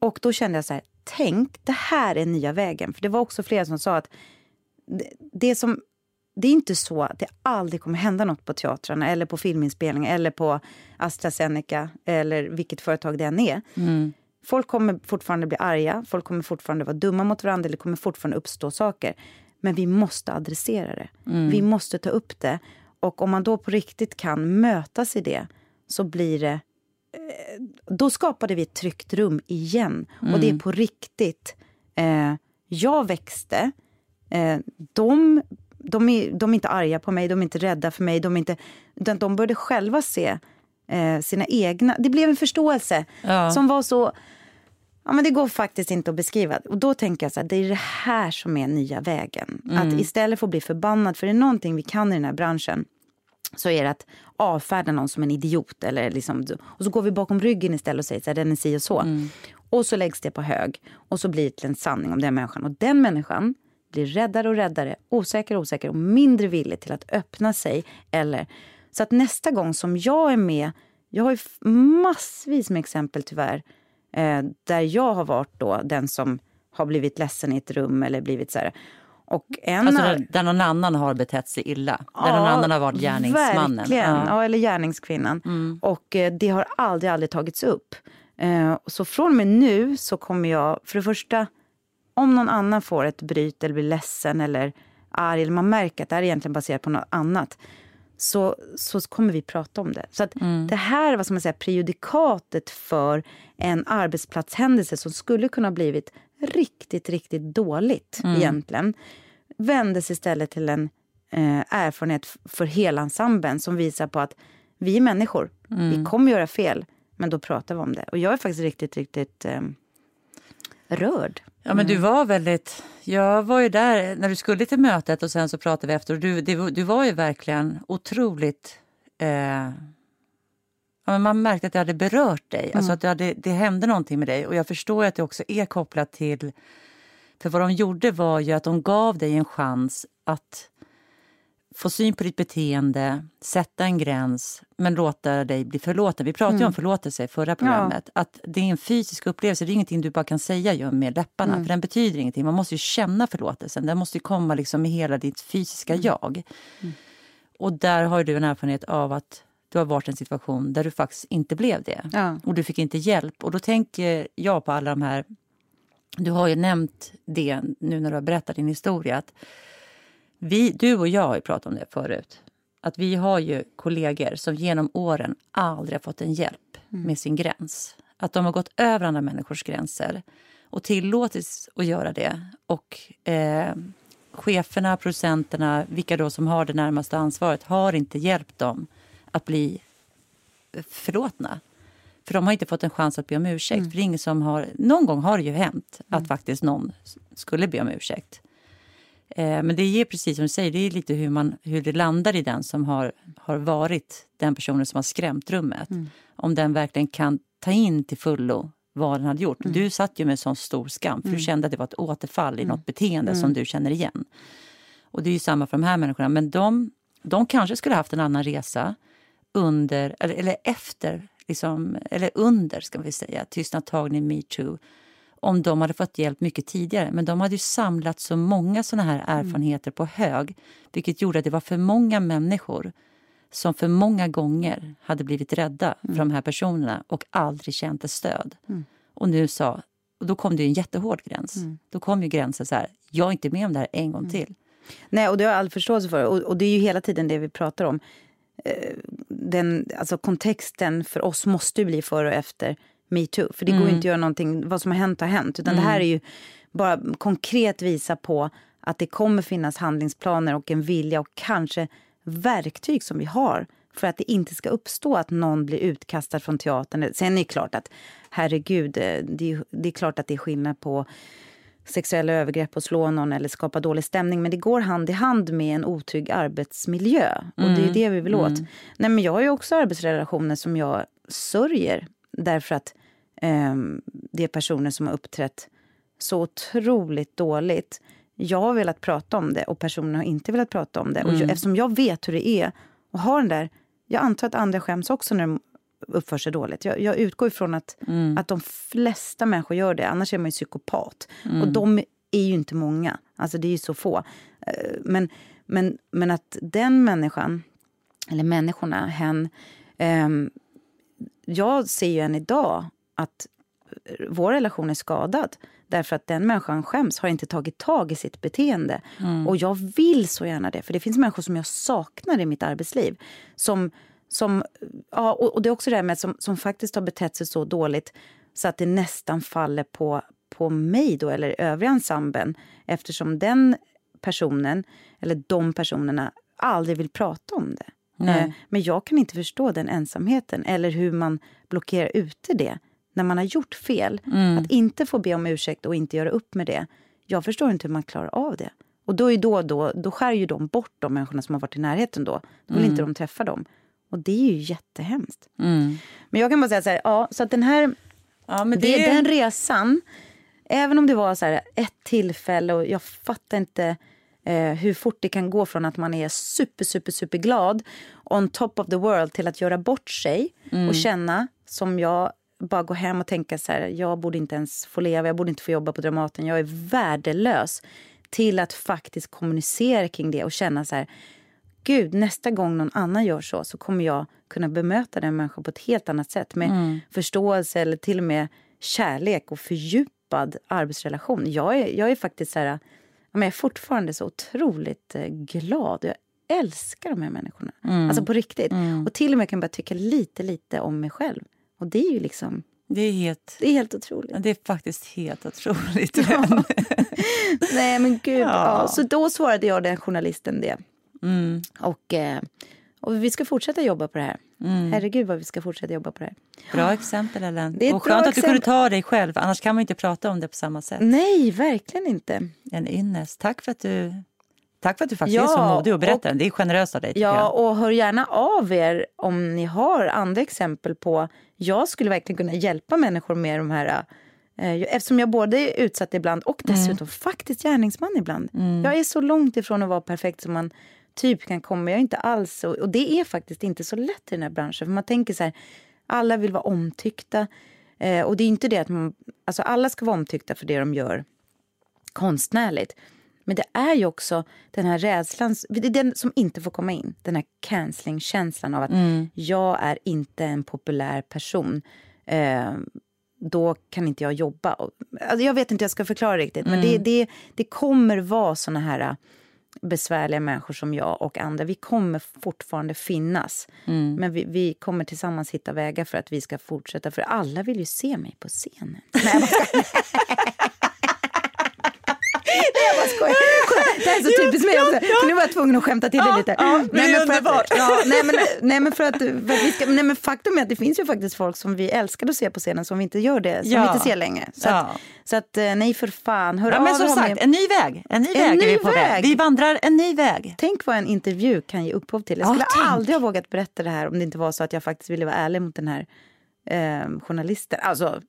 Och då kände jag så här, tänk, det här är nya vägen. För det var också flera som sa att det, det som... Det är inte så att det aldrig kommer hända något på teatrarna eller på filminspelningar eller på AstraZeneca eller vilket företag det än är. Mm. Folk kommer fortfarande bli arga, folk kommer fortfarande vara dumma mot varandra eller kommer fortfarande uppstå saker. Men vi måste adressera det. Mm. Vi måste ta upp det. Och om man då på riktigt kan mötas i det så blir det... Då skapade vi ett tryggt rum igen. Mm. Och det är på riktigt. Eh, jag växte. Eh, de... De är, de är inte arga på mig, de är inte rädda för mig, de är inte, utan de började själva se eh, sina egna. Det blev en förståelse ja. som var så, ja men det går faktiskt inte att beskriva. Och då tänker jag så här, det är det här som är nya vägen. Mm. Att istället för att bli förbannad, för det är någonting vi kan i den här branschen, så är det att avfärda någon som en idiot. Eller liksom, och så går vi bakom ryggen istället och säger så här, den är si och så. Mm. Och så läggs det på hög och så blir det en sanning om den människan. Och den människan blir räddare och räddare, osäker och osäker och mindre villig till att öppna sig. Eller, så att nästa gång som jag är med, jag har ju massvis med exempel tyvärr, eh, där jag har varit då den som har blivit ledsen i ett rum eller blivit så här. Och en alltså där, där någon annan har betett sig illa. Ja, där någon annan har varit gärningsmannen. Verkligen, ja. Ja, eller gärningskvinnan. Mm. Och eh, det har aldrig, aldrig tagits upp. Eh, så från och med nu så kommer jag, för det första... Om någon annan får ett bryt eller blir ledsen eller arg eller man märker att det här är egentligen baserat på något annat, så, så kommer vi prata om det. Så att mm. det här är, vad ska man säga, prejudikatet för en arbetsplatshändelse som skulle kunna ha blivit riktigt, riktigt dåligt mm. egentligen, vändes istället till en eh, erfarenhet för hela ensemblen som visar på att vi är människor, mm. vi kommer göra fel, men då pratar vi om det. Och jag är faktiskt riktigt, riktigt eh, rörd. Ja, men du var väldigt... Jag var ju där när du skulle till mötet och sen så pratade vi efter. Och du, du, du var ju verkligen otroligt... Eh, ja, men man märkte att det hade berört dig. Mm. Alltså att det, hade, det hände någonting med dig. Och jag förstår att det också är kopplat till... För vad de gjorde var ju att de gav dig en chans att få syn på ditt beteende, sätta en gräns, men låta dig bli förlåten. Vi pratade mm. ju om förlåtelse i förra programmet. Ja. Att det är en fysisk upplevelse, det är ingenting du bara kan säga med läpparna, mm. för den betyder ingenting. Man måste ju känna förlåtelsen, den måste ju komma liksom med hela ditt fysiska mm. jag. Mm. Och där har du en erfarenhet av att du har varit i en situation där du faktiskt inte blev det. Ja. Och du fick inte hjälp. Och då tänker jag på alla de här, du har ju nämnt det nu när du har berättat din historia, att Vi, du och jag har ju pratat om det förut. Att vi har ju kollegor som genom åren aldrig har fått en hjälp mm. med sin gräns. Att de har gått över andra människors gränser och tillåtits att göra det. Och eh, cheferna, producenterna, vilka då som har det närmaste ansvaret, har inte hjälpt dem att bli förlåtna. För de har inte fått en chans att be om ursäkt. Mm. För det är ingen som har, någon gång har det ju hänt mm. att faktiskt någon skulle be om ursäkt. Men det är precis som du säger, det är lite hur, man, hur det landar i den som har, har varit den personen som har skrämt rummet. Mm. Om den verkligen kan ta in till fullo vad den hade gjort. Mm. Du satt ju med en sån stor skam, för mm. du kände att det var ett återfall i mm. något beteende mm. som du känner igen. Och det är ju samma för de här människorna, men de, de kanske skulle haft en annan resa under, eller, eller efter, liksom, eller under ska vi säga, tystnadtagning, MeToo. Om de hade fått hjälp mycket tidigare. Men de hade ju samlat så många såna här erfarenheter mm. på hög. Vilket gjorde att det var för många människor som för många gånger hade blivit rädda mm. för de här personerna. Och aldrig känt stöd. Mm. Och nu sa, och då kom det ju en jättehård gräns. Mm. Då kom ju gränsen så här, jag är inte med om det här en gång mm. till. Nej, och det har jag all förståelse för. Och, och det är ju hela tiden det vi pratar om. Den, alltså kontexten för oss måste ju bli före och efter Me too, för det går mm. inte att göra någonting, vad som har hänt har hänt, utan mm. det här är ju bara konkret visa på att det kommer finnas handlingsplaner och en vilja och kanske verktyg som vi har för att det inte ska uppstå att någon blir utkastad från teatern. Sen är det klart att, herregud, det är, det är klart att det är skillnad på sexuella övergrepp och slå någon eller skapa dålig stämning, men det går hand i hand med en otrygg arbetsmiljö och mm. det är det vi vill åt. Mm. Nej, men jag har ju också arbetsrelationer som jag sörjer därför att eh, det är personer som har uppträtt så otroligt dåligt. Jag har velat prata om det och personen har inte velat prata om det. Mm. Och jag, eftersom jag vet hur det är och har den där, jag antar att andra skäms också när de uppför sig dåligt. Jag, jag utgår ifrån att, mm. att de flesta människor gör det, annars är man ju psykopat. Mm. Och de är ju inte många, alltså det är ju så få. Men, men, men att den människan, eller människorna, hen... Eh, jag ser ju än idag att vår relation är skadad därför att den människan skäms, har inte tagit tag i sitt beteende. Mm. Och jag vill så gärna det, för det finns människor som jag saknar i mitt arbetsliv. Som, som, ja, och, och det är också det här med som, som faktiskt har betett sig så dåligt så att det nästan faller på, på mig då, eller övriga ensemblen, eftersom den personen eller de personerna aldrig vill prata om det. Nej. Men jag kan inte förstå den ensamheten eller hur man blockerar ute det när man har gjort fel. Mm. Att inte få be om ursäkt och inte göra upp med det. Jag förstår inte hur man klarar av det. Och då, är då, då, då skär ju de bort de människorna som har varit i närheten då. Då vill mm. inte de träffa dem. Och det är ju jättehemskt. Mm. Men jag kan bara säga så här, ja, så att den här, ja, men det... det den resan, även om det var så här ett tillfälle och jag fattar inte... Eh, hur fort det kan gå från att man är super, super, super glad on top of the world till att göra bort sig mm. och känna som jag, bara gå hem och tänka så här, jag borde inte ens få leva, jag borde inte få jobba på Dramaten, jag är värdelös, till att faktiskt kommunicera kring det och känna så här, gud, nästa gång någon annan gör så, så kommer jag kunna bemöta den människan på ett helt annat sätt med mm. förståelse eller till och med kärlek och fördjupad arbetsrelation. Jag är, jag är faktiskt så här, Men jag är fortfarande så otroligt glad. Jag älskar de här människorna. Mm. Alltså på riktigt. Mm. Och till och med kan jag bara tycka lite, lite om mig själv. Och det är ju liksom... Det är helt, det är helt otroligt. Ja, det är faktiskt helt otroligt. Ja. Nej men gud. Ja. Ja. Så då svarade jag den journalisten det. Mm. Och, och vi ska fortsätta jobba på det här. Mm. Herregud vad vi ska fortsätta jobba på det här. Bra exempel Ellen. Det är och skönt att du kunde ta dig själv. Annars kan man inte prata om det på samma sätt. Nej, verkligen inte. En ynnest. Tack för att du... Tack för att du faktiskt ja, är så modig och berättar. Och, det är generöst av dig. Ja, och hör gärna av er om ni har andra exempel på... Jag skulle verkligen kunna hjälpa människor med de här... Eh, eftersom jag både är utsatt ibland och dessutom mm. faktiskt gärningsman ibland. Mm. Jag är så långt ifrån att vara perfekt som man typ kan komma. Jag är inte alls... Och, och det är faktiskt inte så lätt i den här branschen. För man tänker så här... Alla vill vara omtyckta. Eh, och det är inte det att man... Alltså alla ska vara omtyckta för det de gör konstnärligt. Men det är ju också den här rädslan, det är den som inte får komma in. Den här canceling-känslan av att mm. jag är inte en populär person. Eh, då kan inte jag jobba. Alltså, jag vet inte hur jag ska förklara riktigt. Mm. Men det, det, det kommer vara såna här besvärliga människor som jag och andra. Vi kommer fortfarande finnas. Mm. Men vi, vi kommer tillsammans hitta vägar för att vi ska fortsätta. För alla vill ju se mig på scenen. Nej, bara... Skojar. Det är så typiskt mig också. För nu var jag tvungen att skämta till det lite. Ja, det nej, men underbart. Att, ja, nej, men, nej men för att, för att vi ska, nej men faktum är att det finns ju faktiskt folk som vi älskar att se på scenen som vi inte gör det, som ja. vi inte ser länge. Så, ja. att, så att nej för fan. Hör ja, av men som sagt, en ny väg. En ny väg en är ny vi på väg. Vi vandrar en ny väg. Tänk vad en intervju kan ge upphov till. Jag skulle ja, aldrig ha vågat berätta det här om det inte var så att jag faktiskt ville vara ärlig mot den här eh, journalisten. Alltså...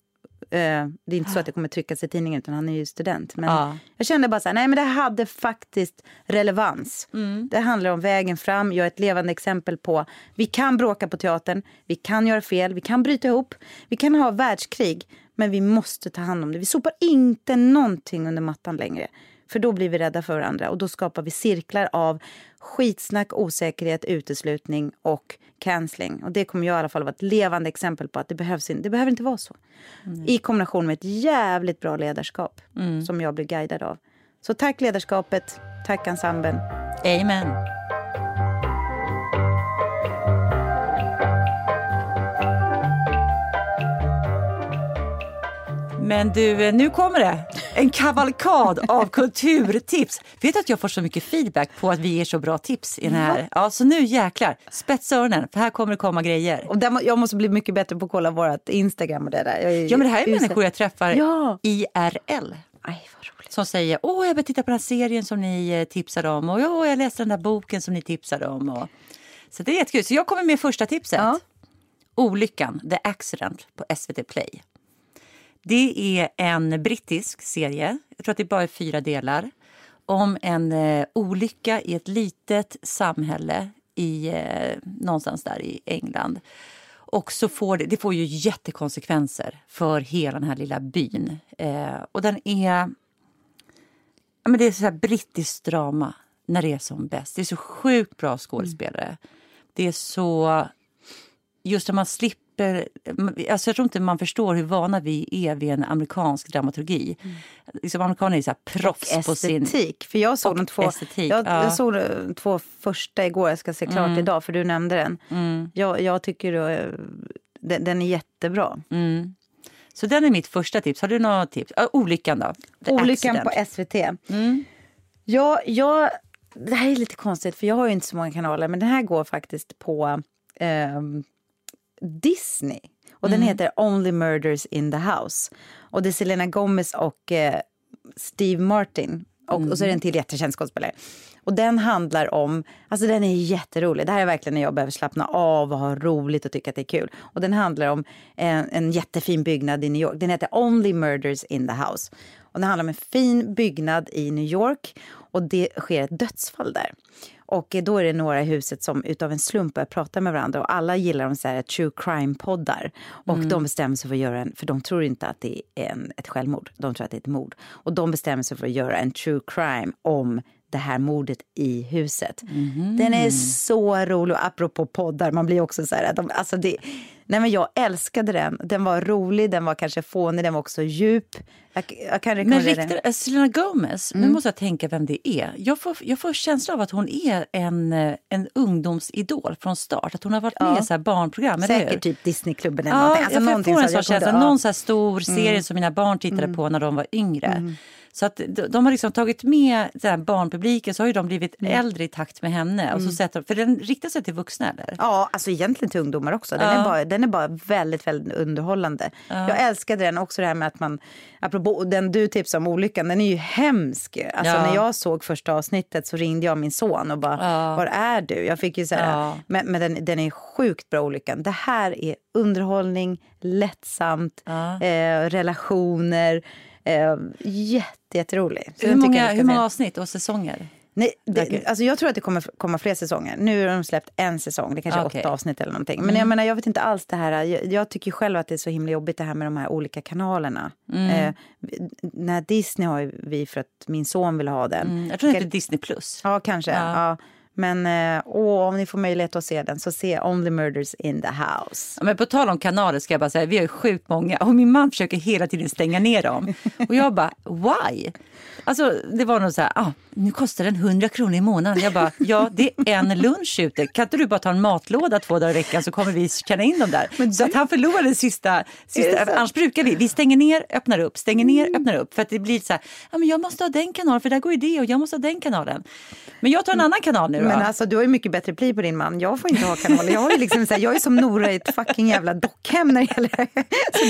Det är inte så att det kommer tryckas i tidningen utan han är ju student. Men ja. jag kände bara så här, nej men det hade faktiskt relevans. Mm. Det handlar om vägen fram. Jag är ett levande exempel på vi kan bråka på teatern, vi kan göra fel, vi kan bryta ihop, vi kan ha världskrig. Men vi måste ta hand om det. Vi sopar inte någonting under mattan längre. För då blir vi rädda för varandra. Och då skapar vi cirklar av skitsnack, osäkerhet, uteslutning och cancelling. Och det kommer jag i alla fall vara ett levande exempel på. Att det, behövs in, det behöver inte vara så. Mm. I kombination med ett jävligt bra ledarskap. Mm. Som jag blir guidad av. Så tack ledarskapet. Tack ensemblen. Amen. Men du, nu kommer det. En kavalkad av kulturtips. Vet du att jag får så mycket feedback på att vi ger så bra tips i den här? Ja, så nu jäklar. Spetsa öronen, för här kommer det komma grejer. Och där, jag måste bli mycket bättre på att kolla vårt Instagram och det där. Jag, ja, men det här är usel. Människor jag träffar ja. I R L. Aj, vad roligt. Som säger, åh, jag vill titta på den här serien som ni tipsade om. Och åh, jag läste den där boken som ni tipsade om. Och... Så det är jättekul. Så jag kommer med första tipset. Ja. Olyckan, The Accident på S V T Play. Det är en brittisk serie, jag tror att det bara är fyra delar, om en eh, olycka i ett litet samhälle i, eh, någonstans där i England. Och så får det, det får ju jättekonsekvenser för hela den här lilla byn. Eh, och den är, ja, men det är så här brittiskt drama när det är som bäst. Det är så sjukt bra skådespelare. Mm. Det är så, just när man slipper. Alltså jag tror inte man förstår hur vana vi är vid en amerikansk dramaturgi. Mm. Liksom amerikaner är så här proffs estetik, på sin... Estetik, för jag såg de två... Estetik, jag, ja. jag såg de två första igår, jag ska se klart mm. idag för du nämnde den. Mm. Jag, jag tycker då, den, den är jättebra. Mm. Så den är mitt första tips. Har du några tips? Äh, olyckan då? The Olyckan Accident. På S V T. Mm. Ja, jag... Det här är lite konstigt för jag har ju inte så många kanaler men den här går faktiskt på... Ehm, Disney. Och mm. den heter Only Murders in the House. Och det är Selena Gomez och eh, Steve Martin. Och, mm. och så är det en till jättekänd skådespelare. Och den handlar om... Alltså den är jätterolig. Det här är verkligen när jag behöver slappna av och ha roligt och tycka att det är kul. Och den handlar om en, en jättefin byggnad i New York. Den heter Only Murders in the House. Och den handlar om en fin byggnad i New York. Och det sker ett dödsfall där. Och då är det några i huset som utav en slump börjar prata med varandra. Och alla gillar de så här true crime-poddar. Och mm. de bestämmer sig för att göra en... För de tror inte att det är en, ett självmord. De tror att det är ett mord. Och de bestämmer sig för att göra en true crime om... det här mordet i huset. Mm. Den är så rolig. Och apropå poddar, man blir också så här... De, alltså det, nej men jag älskade den. Den var rolig, den var kanske fånig, den var också djup. Jag, jag kan rekommendera den. Men riktigt, Selena Gomez, mm. nu måste jag tänka vem det är. Jag får, jag får känsla av att hon är en, en ungdomsidol från start. Att hon har varit ja. med i så här barnprogram. Säkert typ Disneyklubben eller ja, någonting. Alltså jag får en sån känsla. Ja. Någon så här stor mm. serie som mina barn tittade mm. på när de var yngre. Mm. Så att de, de har liksom tagit med så här barnpubliken, så har ju de blivit mm. äldre i takt med henne. Mm. Och så sätter, för den riktar sig till vuxna, eller? Ja, alltså egentligen till ungdomar också. Den, ja. är, bara, den är bara väldigt, väldigt underhållande. Ja. Jag älskade den också, det här med att man, apropå den du tipsade om olyckan, den är ju hemsk. Alltså ja. när jag såg första avsnittet så ringde jag min son och bara, ja. var är du? Jag fick ju så här, ja. men, men den, den är sjukt bra olyckan. Det här är underhållning, lättsamt, ja. eh, relationer, eh, jätte jätterolig. Hur många, hur många avsnitt och säsonger? Nej, det, alltså jag tror att det kommer komma fler säsonger. Nu har de släppt en säsong, det kanske är okay. åtta avsnitt eller någonting. Men mm. jag menar, jag vet inte alls det här. Jag, jag tycker själv att det är så himla jobbigt det här med de här olika kanalerna. Mm. Eh, när Disney har vi för att min son vill ha den. Mm. Jag tror det är Disney Plus. Ja, kanske. Ja. Ja. Men åh, om ni får möjlighet att se den, så se Only Murders in the House. Ja, men på tal om kanaler ska jag bara säga, vi har ju sjukt många. Och min man försöker hela tiden stänga ner dem. Och jag bara, why? Alltså det var nog så här, ah, nu kostar den hundra kronor i månaden. Jag bara, ja det är en lunch ute. Kan inte du bara ta en matlåda två dagar i veckan så kommer vi känna in dem där. Men så att han förlorade sista, sista annars brukar vi, vi stänger ner, öppnar upp, stänger ner, öppnar upp. För att det blir så här, ja men jag måste ha den kanalen för där går ju det och jag måste ha den kanalen. Men jag tar en annan kanal nu. Men alltså, du har ju mycket bättre pli på din man. Jag får inte ha kanaler. Jag är, liksom så här, jag är som Nora i ett fucking jävla dockhem när det gäller. Så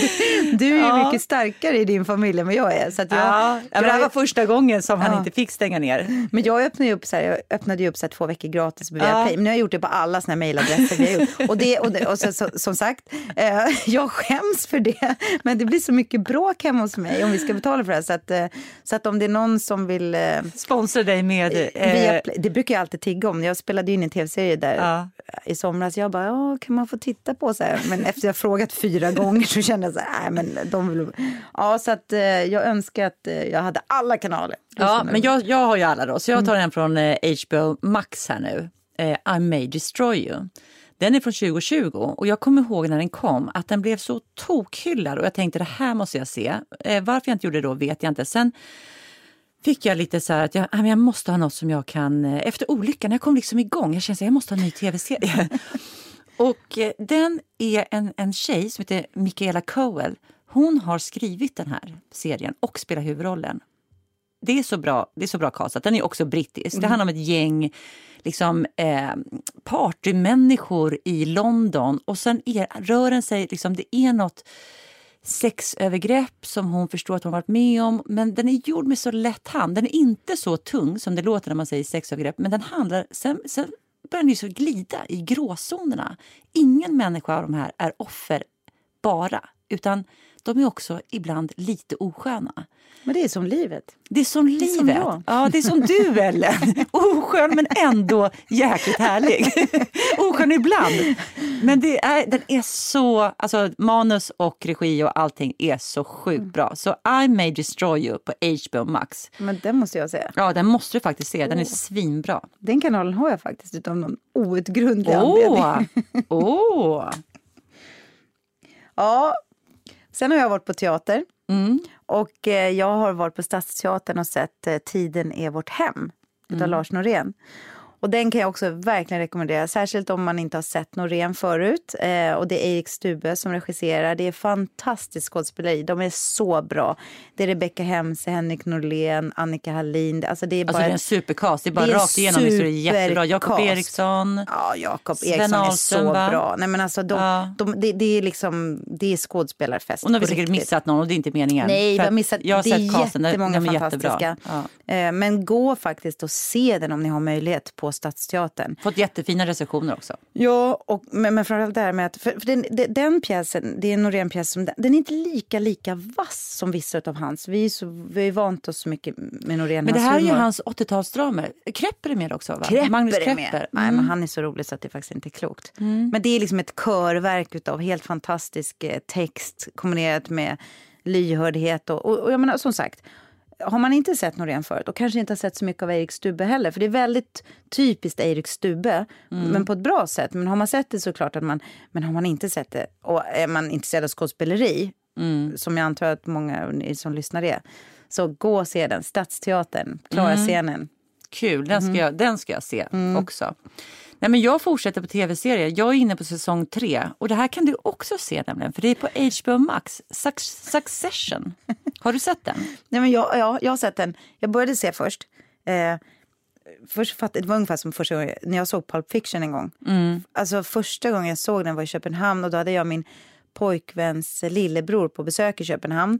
du, du är ju ja. mycket starkare i din familj än jag är. Så att jag, ja. jag, det här var första gången som ja. han inte fick stänga ner. Men jag öppnade ju upp, så här, jag öppnade ju upp så här, två veckor gratis på ja. Viaplay. Men nu har jag gjort det på alla såna här mejladresser. Och, det, och, det, och så, så, som sagt, eh, jag skäms för det. Men det blir så mycket bråk hemma hos mig om vi ska betala för det här. Så att, eh, så att om det är någon som vill... Eh, sponsra dig med... Eh, Viaplay, det brukar jag alltid tigga. Jag spelade in en tv-serie där ja. i somras. Jag bara, ja, kan man få titta på? Så här. Men efter jag frågat fyra gånger så kände jag så här, nej men de vill... Ja, så att eh, jag önskar att eh, jag hade alla kanaler. Ja, men jag, jag har ju alla då. Så jag tar mm. den från eh, H B O Max här nu. Eh, I May Destroy You. Den är från tjugo tjugo och jag kommer ihåg när den kom att den blev så tokhyllad. Och jag tänkte, det här måste jag se. Eh, varför jag inte gjorde det då vet jag inte. Sen... fick jag lite så här att jag, jag måste ha något som jag kan... Efter olyckan, jag kom liksom igång. Jag kände att jag måste ha en ny tv-serie. Och den är en, en tjej som heter Michaela Coel. Hon har skrivit den här serien och spelar huvudrollen. Det är så bra, det är så bra castat. Den är också brittisk. Mm. Det handlar om ett gäng liksom, eh, partymänniskor i London. Och sen är, rör den sig, liksom, det är något... sexövergrepp som hon förstår att hon varit med om, men den är gjord med så lätt hand. Den är inte så tung som det låter när man säger sexövergrepp, men den handlar sen, sen börjar den ju så glida i gråzonerna. Ingen människa av de här är offer bara, utan de är också ibland lite osköna. Men det är som livet. Det är som det är livet. Som jag. Ja, det är som du, Ellen. Oskön men ändå jäkligt härlig. Oskön ibland. Men det är, den är så... Alltså, manus och regi och allting är så sjukt bra. Så I May Destroy You på H B O Max. Men den måste jag se. Ja, den måste du faktiskt se. Den oh. är svinbra. Den kanalen har jag faktiskt utan någon outgrundlig oh. anledning. Åh! Oh. Ja... Sen har jag varit på teater mm. och eh, jag har varit på Stadsteatern och sett eh, Tiden är vårt hem utav mm. Lars Norén. Och den kan jag också verkligen rekommendera, särskilt om man inte har sett Norén förut. Eh, och det är Erik Stubø som regisserar. Det är fantastiskt skådespeleri. De är så bra. Det är Rebecka Hemse, Henrik Norlén, Annika Hallin. Alltså det är bara alltså det är en supercast. Det är bara det är rakt igenom så är det jättebra. Jakob Eriksson. Ja, Jakob Eriksson är så va? Bra. Nej men alltså de, ja. de, de, det är liksom det är skådespelarfest. Och nu har vi säkert missat någon och det är inte meningen. Nej, vi har missat. Jag har det sett casten. Det är jättemånga fantastiska. Ja. Eh, men gå faktiskt och se den om ni har möjlighet på Stadsteatern. Fått jättefina recensioner också. Ja, och, men, men framförallt det här med att för, för den, den, den pjäsen, det är en Norén-pjäs som den, den är inte lika, lika vass som vissa av hans. Vi är så, vi är vant oss så mycket med Norén. Men det här är ju hans åttiotalsdramer. Kräpper är med också va? Kräpper Magnus Kräpper. Är med. Mm. Nej, men han är så rolig så att det faktiskt inte är klokt. Mm. Men det är liksom ett körverk utav helt fantastisk text kombinerat med lyhördhet och, och, och jag menar som sagt har man inte sett Norén förut och kanske inte har sett så mycket av Erik Stubø heller. För det är väldigt typiskt Erik Stubø. Mm. Men på ett bra sätt. Men har man sett det så klart att man... Men har man inte sett det och är man intresserad av skådespeleri mm. som jag antar att många som lyssnar är. Så gå och se den, Stadsteatern, Klara scenen. Mm. Kul, den ska, mm. jag, den ska jag se mm. också. Nej, men jag fortsätter på tv-serier. Jag är inne på säsong tre. Och det här kan du också se nämligen. För det är på H B O Max. Succession. Har du sett den? Nej, men jag, ja, jag har sett den. Jag började se först. Eh, först fatt, det var ungefär som första gången. När jag såg Pulp Fiction en gång. Mm. Alltså första gången jag såg den var i Köpenhamn. Och då hade jag min pojkväns lillebror på besök i Köpenhamn.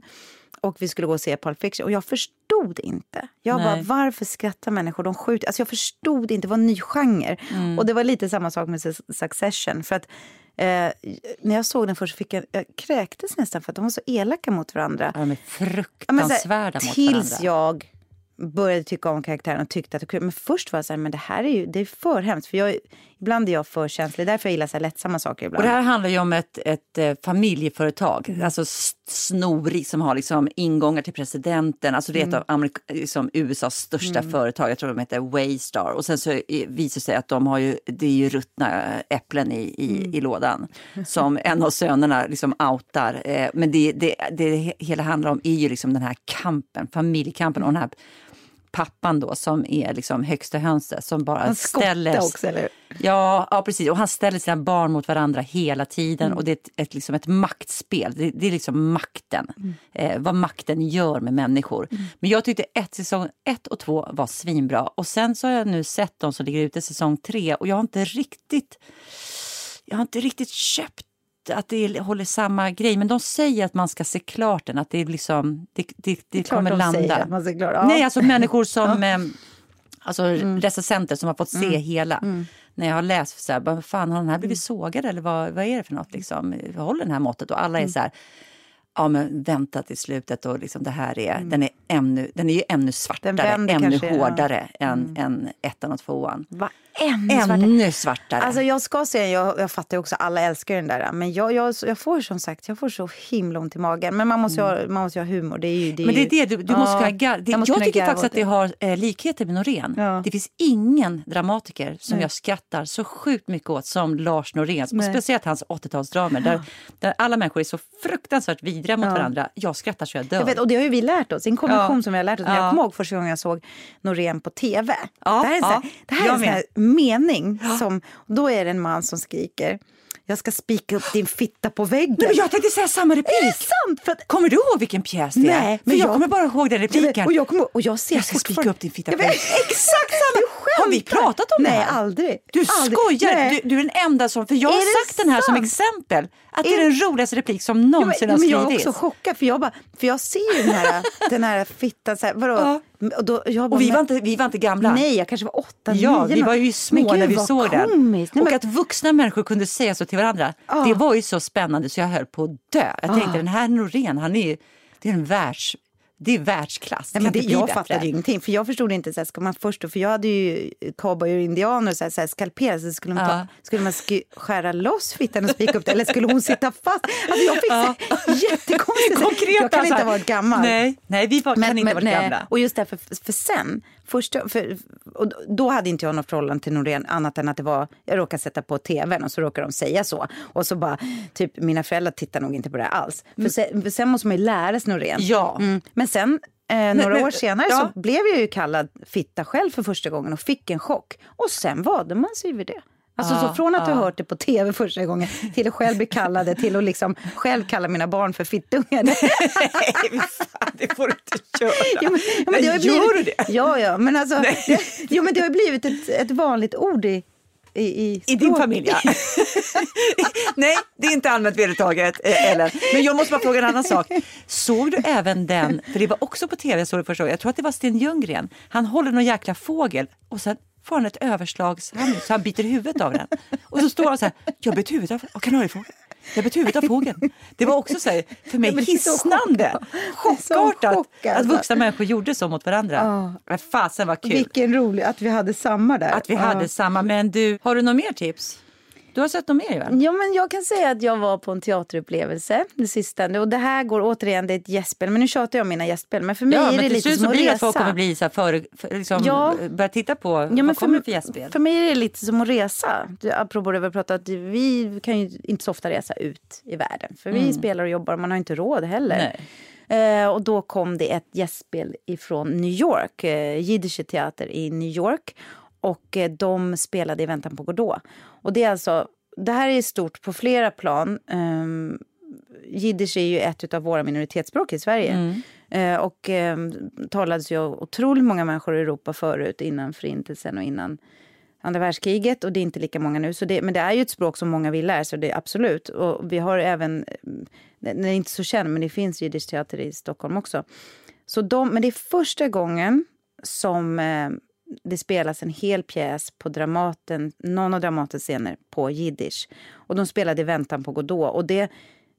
Och vi skulle gå och se Pulp Fiction. Och jag förstod inte. Jag Nej. bara, varför skrattar människor? De skjuter. Alltså jag förstod inte. Det var en ny genre. Mm. Och det var lite samma sak med Succession. För att eh, när jag såg den först fick jag, jag kräktes nästan för att de var så elaka mot varandra. Ja, de är fruktansvärda ja, men, här, mot varandra. Tills jag började tycka om karaktären och tyckte att det kunde. Men först var jag så här, men det här är ju det är för hemskt. För jag, ibland är jag för känslig. Därför jag gillar så här lättsamma saker ibland. Och det här handlar ju om ett, ett familjeföretag. Mm. Alltså Snorig som har liksom ingångar till presidenten. Alltså det är ett mm. av Amerika, liksom U S A's största mm. företag. Jag tror de heter Waystar. Och sen så visar det sig att de har ju, det är ju ruttna äpplen i, i, mm. i lådan. Som en av sönerna liksom outar. Men det, det, det hela handlar om är ju liksom den här kampen, familjekampen och den här pappan då som är liksom högsta hönset som bara han ställer också, eller? Ja, ja precis, och han ställer sina barn mot varandra hela tiden mm. och det är ett, ett, liksom ett maktspel, det, det är liksom makten mm. eh, vad makten gör med människor mm. men jag tyckte ett säsong ett och två var svinbra och sen så har jag nu sett dem som ligger ute säsong tre och jag har inte riktigt jag har inte riktigt köpt att det håller samma grej, men de säger att man ska se klart den, att det är liksom det, det, det, det kommer de landa. Man ser klart, ja. Nej, alltså människor som ja. eh, alltså mm. recensenter som har fått se mm. hela. Mm. När jag har läst så här, vad fan har den här blivit mm. sågad eller vad, vad är det för något liksom? Vad håller den här måttet och alla är mm. så här ja men vänta till slutet och liksom det här är, mm. den, är ännu, den är ju ännu svartare, ännu kanske, hårdare ja. än, mm. än ettan och tvåan. Va? Ännu, ännu svartare. svartare. Alltså jag ska säga, jag, jag fattar ju också, alla älskar den där. Men jag, jag, jag får som sagt, jag får så himla ont i magen. Men man måste ju mm. ha, man måste ha humor, det är ju... Det är men det är ju, det, du, du ja, måste kunna garva. Jag, jag tycker faktiskt att det har eh, likheter med Norén. Ja. Det finns ingen dramatiker som Nej. jag skrattar så sjukt mycket åt som Lars Norén. Och speciellt hans åttiotalsdramer, där, där alla människor är så fruktansvärt vidriga mot ja. varandra. Jag skrattar så jag dör. Jag vet, och det har ju vi lärt oss. En konvention ja. som vi har lärt oss. Ja. Jag kommer ihåg första gången jag såg Norén på tv. Ja. Det här är en, ja. här, det här är en här mening. Ja. Som, då är det en man som skriker jag ska spika upp din fitta på väggen. Nej, men jag tänkte säga samma replik. Är det sant? För att... Kommer du ihåg vilken pjäs det är? Nej, men jag... jag kommer bara ihåg den repliken. Jag och jag, kommer... och jag ser jag ska fortfarande... spika upp din fitta på väggen. Exakt samma. Har vi pratat om Nej, det här? Nej, aldrig. Du aldrig. skojar. Du, du är den enda som... För jag har sagt den här sant? som exempel. Att är det är den roligaste replik som någonsin ja, men, har skrivits. Men jag är också chockad. För jag, bara, för jag ser ju den här, den här fittan så här... Vadå? Ja. Och, då, jag bara, och vi, var inte, vi var inte gamla. Nej, jag kanske var åtta, ja, nio. Vi var ju små Gud, när vi såg den. Nej, men... Och att vuxna människor kunde säga så till varandra. Ah. Det var ju så spännande så jag höll på att dö. Jag tänkte, ah. den här Norén, han är ju... Det är en världs... Det är världsklass. Nej, men det, jag fattade ju ingenting. För jag förstod inte så här, ska man först... För jag hade ju cowboy och indianer så här, så här skalperade. Så skulle man, ta, ja. skulle man sk- skära loss fittan och spika upp det? Eller skulle hon sitta fast? Alltså jag fick ja. jättekonstigt. Konkret, jag kan alltså. inte ha varit gammal. Nej, nej vi var, men, kan inte ha varit gamla. Och just därför, för, för sen... Första, för, och då hade inte jag något förhållande till Norén annat än att det var, jag råkade sätta på tvn och så råkade de säga så. Och så bara, typ mina föräldrar tittar nog inte på det alls. För sen, för sen måste man ju lära sig Norén. Ja. Mm. Men sen, eh, några år senare ja. så blev jag ju kallad fitta själv för första gången och fick en chock. Och sen vadde man sig vid det. Alltså ja, så från att ja. du hört det på tv första gången till att själv bli kallade, till att liksom själv kalla mina barn för fittungar. Nej, fan, det får du inte göra. Jo, men, jo, men det har ju gör blivit, du det? Ja, ja, men alltså, det, jo, men det har ju blivit ett, ett vanligt ord i I, i, I din familj, ja. Nej, det är inte allmänt vedertaget, Ellen. Men jag måste bara fråga en annan sak. Såg du även den, för det var också på tv, såg du förstå. Jag tror att det var Sten Ljunggren. Han håller någon jäkla fågel och sen får han ett överslagshandling så han biter huvudet av den. Och så står han så här, jag biter huvudet av och kanariefågeln. Jag bett huvudet av fågeln. Det var också så här, för mig ja, hisnande. Chockartat chock, alltså. Att vuxna människor gjorde så mot varandra. Oh. Men fasen var kul. Vilken rolig, att vi hade samma där. Att vi oh. hade samma. Men du, har du några mer tips? Du har sett dem mer, va? Ja, men jag kan säga att jag var på en teaterupplevelse det sista. Och det här går återigen, det är ett gästspel. Men nu tjatar jag om mina gästspel. Men för mig ja, är det lite som att resa. Ja, men till slut så blir det att folk kommer bli så här för, för, liksom, ja. börja titta på ja, men vad kommer för, för gästspel. För mig är det lite som att resa. Apropå det vi pratat, vi kan ju inte så ofta resa ut i världen. För mm. vi spelar och jobbar, man har inte råd heller. Nej. Uh, och då kom det ett gästspel ifrån New York, uh, Yiddish Theatre i New York, och uh, de spelade i Väntan på Godot. Och det är alltså, det här är stort på flera plan. Um, Jiddisch är ju ett av våra minoritetsspråk i Sverige. Mm. Uh, och um, talades ju otroligt många människor i Europa förut, innan förintelsen och innan andra världskriget, och det är inte lika många nu. Så det, men det är ju ett språk som många vill lära, så det är absolut. Och vi har även, den är inte så känd, men det finns Yiddish teater i Stockholm också. Så de, men det är första gången som eh, det spelas en hel pjäs på Dramaten, någon av Dramatens scener på Yiddish. Och de spelade i Väntan på Godot, och det...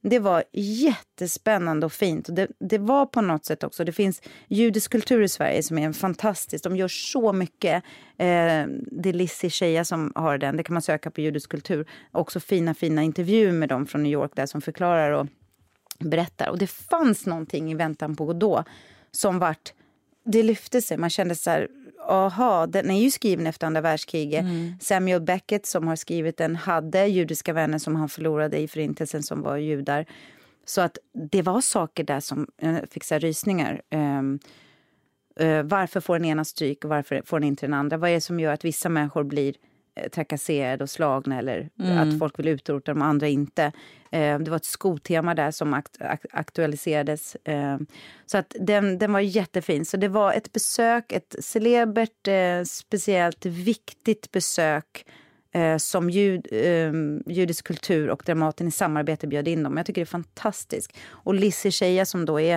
Det var jättespännande och fint. Och det, det var på något sätt också. Det finns judisk kultur i Sverige som är en fantastisk. De gör så mycket. Eh, det är Lisse Tjeja som har den. Det kan man söka på judisk kultur. Också fina, fina intervjuer med dem från New York där som förklarar och berättar. Och det fanns någonting i Väntan på Godot som vart... Det lyfte sig. Man kände så här... Aha, den är ju skriven efter andra världskriget. Mm. Samuel Beckett som har skrivit den hade judiska vänner som han förlorade i förintelsen som var judar. Så att det var saker där som fixar rysningar. Um, uh, varför får den ena stryk och varför får den inte den andra? Vad är det som gör att vissa människor blir uh, trakasserade och slagna, eller mm. att folk vill utrota de andra inte? Uh, det var ett skotema där som akt- akt- aktualiserades. Uh, så att den, den var jättefin. Så det var ett besök, ett celebert, eh, speciellt viktigt besök eh, som jud, eh, judisk kultur och Dramaten i samarbete bjöd in dem. Jag tycker det är fantastiskt. Och Lisse Tjeja som då är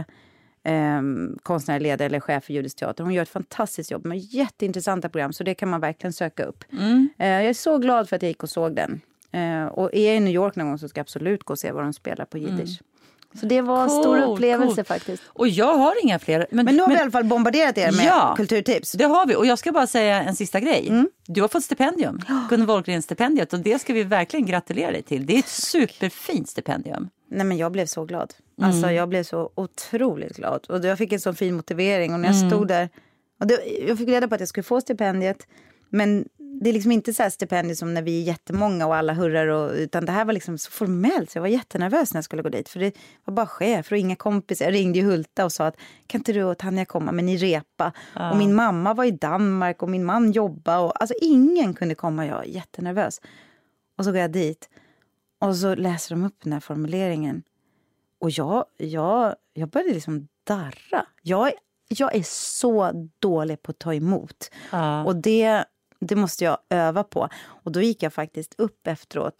eh, konstnärlig ledare eller chef för Judisk teater, hon gör ett fantastiskt jobb med jätteintressanta program, så det kan man verkligen söka upp. Mm. Eh, jag är så glad för att jag gick och såg den. Uh, och är i New York någon gång så ska jag absolut gå och se vad de spelar på Yiddish. Mm. Så det var en cool, stor upplevelse cool. faktiskt. Och jag har inga fler. Men, men nu har men, vi i alla fall bombarderat er med ja, kulturtips. Det har vi, och jag ska bara säga en sista grej. Mm. Du har fått stipendium, Gun Wållgren-stipendiet, och det ska vi verkligen gratulera dig till. Det är ett superfint stipendium. Nej, men jag blev så glad. Mm. Alltså jag blev så otroligt glad. Och jag fick en sån fin motivering, och när jag mm. stod där, och det, jag fick reda på att jag skulle få stipendiet, men det är liksom inte så här stipendium som när vi är jättemånga och alla hurrar, och, utan det här var liksom så formellt, så jag var jättenervös när jag skulle gå dit, för det var bara chef och inga kompisar. Jag ringde ju Hulta och sa att kan inte du och Tanja komma, men ni repa. Ja. Och min mamma var i Danmark och min man jobbade, och alltså ingen kunde komma, jag var jättenervös. Och så går jag dit och så läser de upp den här formuleringen, och jag, jag, jag började liksom darra. Jag, jag är så dålig på att ta emot. Ja. Och det... Det måste jag öva på. Och då gick jag faktiskt upp efteråt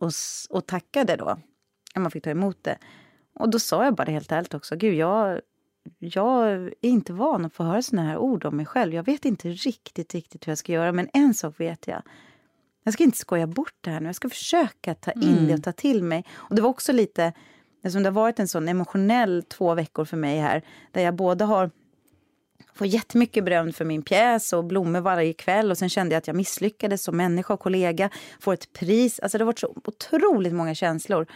och, och tackade då. När man fick ta emot det. Och då sa jag bara helt ärligt också. Gud, jag, jag är inte van att få höra såna här ord om mig själv. Jag vet inte riktigt, riktigt hur jag ska göra. Men en sak vet jag. Jag ska inte skoja bort det här nu. Jag ska försöka ta in mm. det och ta till mig. Och det var också lite... Eftersom det har varit en sån emotionell två veckor för mig här. Där jag både har... Får jättemycket beröm för min pjäs och blommor varje kväll. Och sen kände jag att jag misslyckades som människa och kollega. Får ett pris. Alltså det har varit så otroligt många känslor.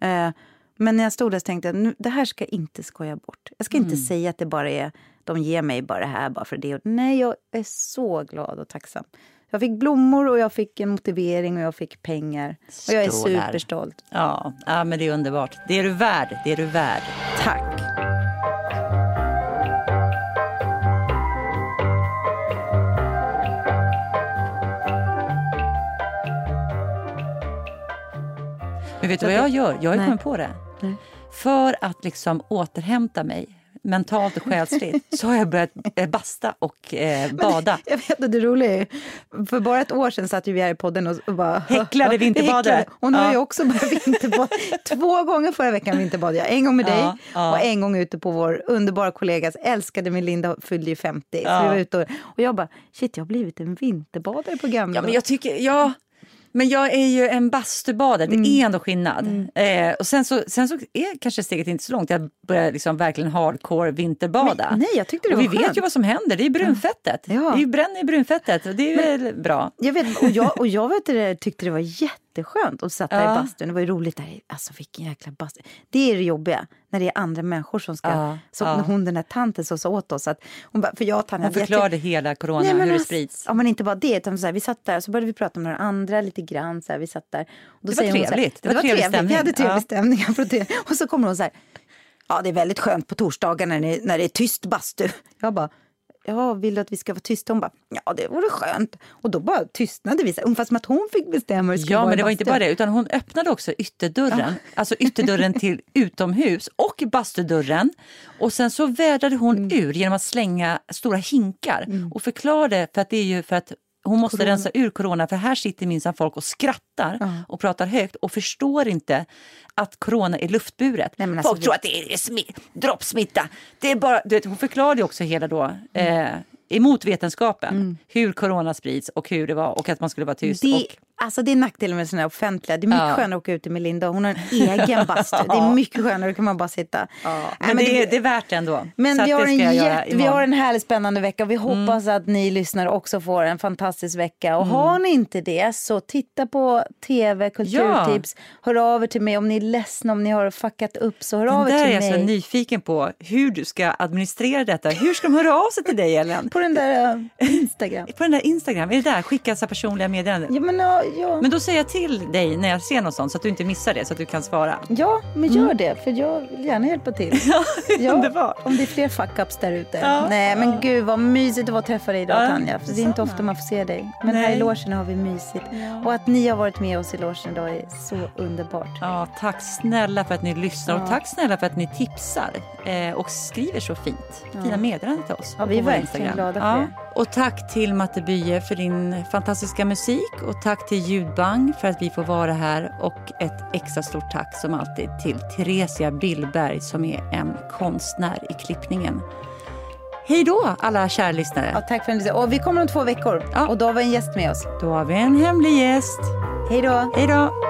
Eh, men när jag stod där så tänkte jag, nu, det här ska jag inte skoja bort. Jag ska mm. inte säga att det bara är, de ger mig bara det här bara för det. Nej, jag är så glad och tacksam. Jag fick blommor och jag fick en motivering och jag fick pengar. Strålar. Och jag är superstolt. Ja, ja, men det är underbart. Det är du värd, det är du värd. Tack. Men vet du vad jag gör? Jag har kommit på det. Nej. För att liksom återhämta mig mentalt och själsligt så har jag börjat basta och eh, bada. Det, jag vet att det roliga är ju, för bara ett år sedan satt ju vi här i podden och, och bara... Häcklade vinterbadare. Och nu har ja. jag också bara vinterbad. Två gånger förra veckan vinterbad jag. En gång med dig ja, ja. och en gång ute på vår underbara kollegas älskade min Linda, fyllde ju femtio. Ja. Så vi var ute och, och jag bara, shit, jag har blivit en vinterbadare på gamla. Ja, men jag tycker... Ja. Men jag är ju en bastubadare, det mm. är ändå skillnad. Mm. Eh, och sen så, sen så är kanske steget inte så långt. Jag börjar liksom verkligen hardcore vinterbada. Men, nej, jag tyckte det och var vi skönt. Vet ju vad som händer, det är brunfettet. Ja. Det är ju bränner i brunfettet, och det är men, väl bra. Jag vet, och jag, och jag vet, tyckte det var jätte jätteskönt att sätta ja. i bastun. Det var ju roligt där. Alltså vilken jäkla bastun. Det är det jobbiga när det är andra människor som ska... Ja. Så ja. hon, den här tanten, så sa åt oss att... Hon, ba, för jag, Tanja, hon förklarade jätte... hela corona, nej, hur det sprids. Ja, men inte bara det. Utan så här, vi satt där och så började vi prata med några andra lite grann. Så här, vi satt där. Och då det, var trevligt. Hon, här, det, det var trevligt. Stämning. Vi hade trevlig ja. stämning. Och så kommer hon så här... Ja, det är väldigt skönt på torsdagar när det, när det är tyst bastu. Jag bara... Ja, vill du att vi ska vara tysta? Hon bara, ja det vore skönt. Och då bara tystnade vi. Ungefär som att hon fick bestämma hur det skulle vara. Ja, men det var inte bara det. Utan hon öppnade också ytterdörren. Ja. Alltså ytterdörren till utomhus och bastudörren. Och sen så vädrade hon mm. ur genom att slänga stora hinkar. Mm. Och förklarade, för att det är ju för att hon måste corona. rensa ur corona. För här sitter minsann folk och skrattar ja. och pratar högt. Och förstår inte att corona är luftburet. Nej, alltså, folk vi... tror att det är smi- droppsmitta. Det är bara, du vet, hon förklarade också hela då... Mm. Eh, emot vetenskapen. Mm. Hur corona sprids och hur det var. Och att man skulle vara tyst. Det, och... Alltså det är nackdelen med sådana här offentliga. Det är mycket ja. skönare att åka ut med Linda. Hon har en egen bastu. Det är mycket skönare. Då kan man bara sitta. Ja. Äh, men men det, det, det är värt ändå. Men vi har, en jätt, vi har en härlig spännande vecka. Vi hoppas mm. att ni lyssnare också får en fantastisk vecka. Och mm. har ni inte det så titta på T V, kulturtips. Ja. Hör av er till mig om ni är ledsna. Om ni har fuckat upp så hör Den av er till mig. Där är jag så nyfiken på hur du ska administrera detta. Hur ska de höra av sig till dig, Ellen? På den där Instagram. På den där Instagram. Är det där? Skicka så personliga meddelanden. Ja, men, ja, ja. men då säger jag till dig när jag ser något sånt så att du inte missar det, så att du kan svara. Ja, men gör mm. det. För jag vill gärna hjälpa till. Ja, ja, underbart. Om det är fler fuck-ups där ute. Ja. Nej, men gud vad mysigt det var att träffa dig idag, ja, Tanja. För det är inte ofta man får se dig. Men Nej. här i logen har vi mysigt. Ja. Och att ni har varit med oss i logen idag är så underbart. Ja, tack snälla för att ni lyssnar. Ja. Och tack snälla för att ni tipsar. Eh, och skriver så fint. Fina ja. meddelanden till oss. Ja, vi är verkligen glada. Ja. Och tack till Matte Bye för din fantastiska musik, och tack till Ljudbang för att vi får vara här, och ett extra stort tack som alltid till Theresia Billberg som är en konstnär i klippningen. Hej då alla kära lyssnare. Ja, tack för att ni lyssnade. Och vi kommer om två veckor ja. och då har vi en gäst med oss. Då har vi en hemlig gäst. Hej då. Hej då.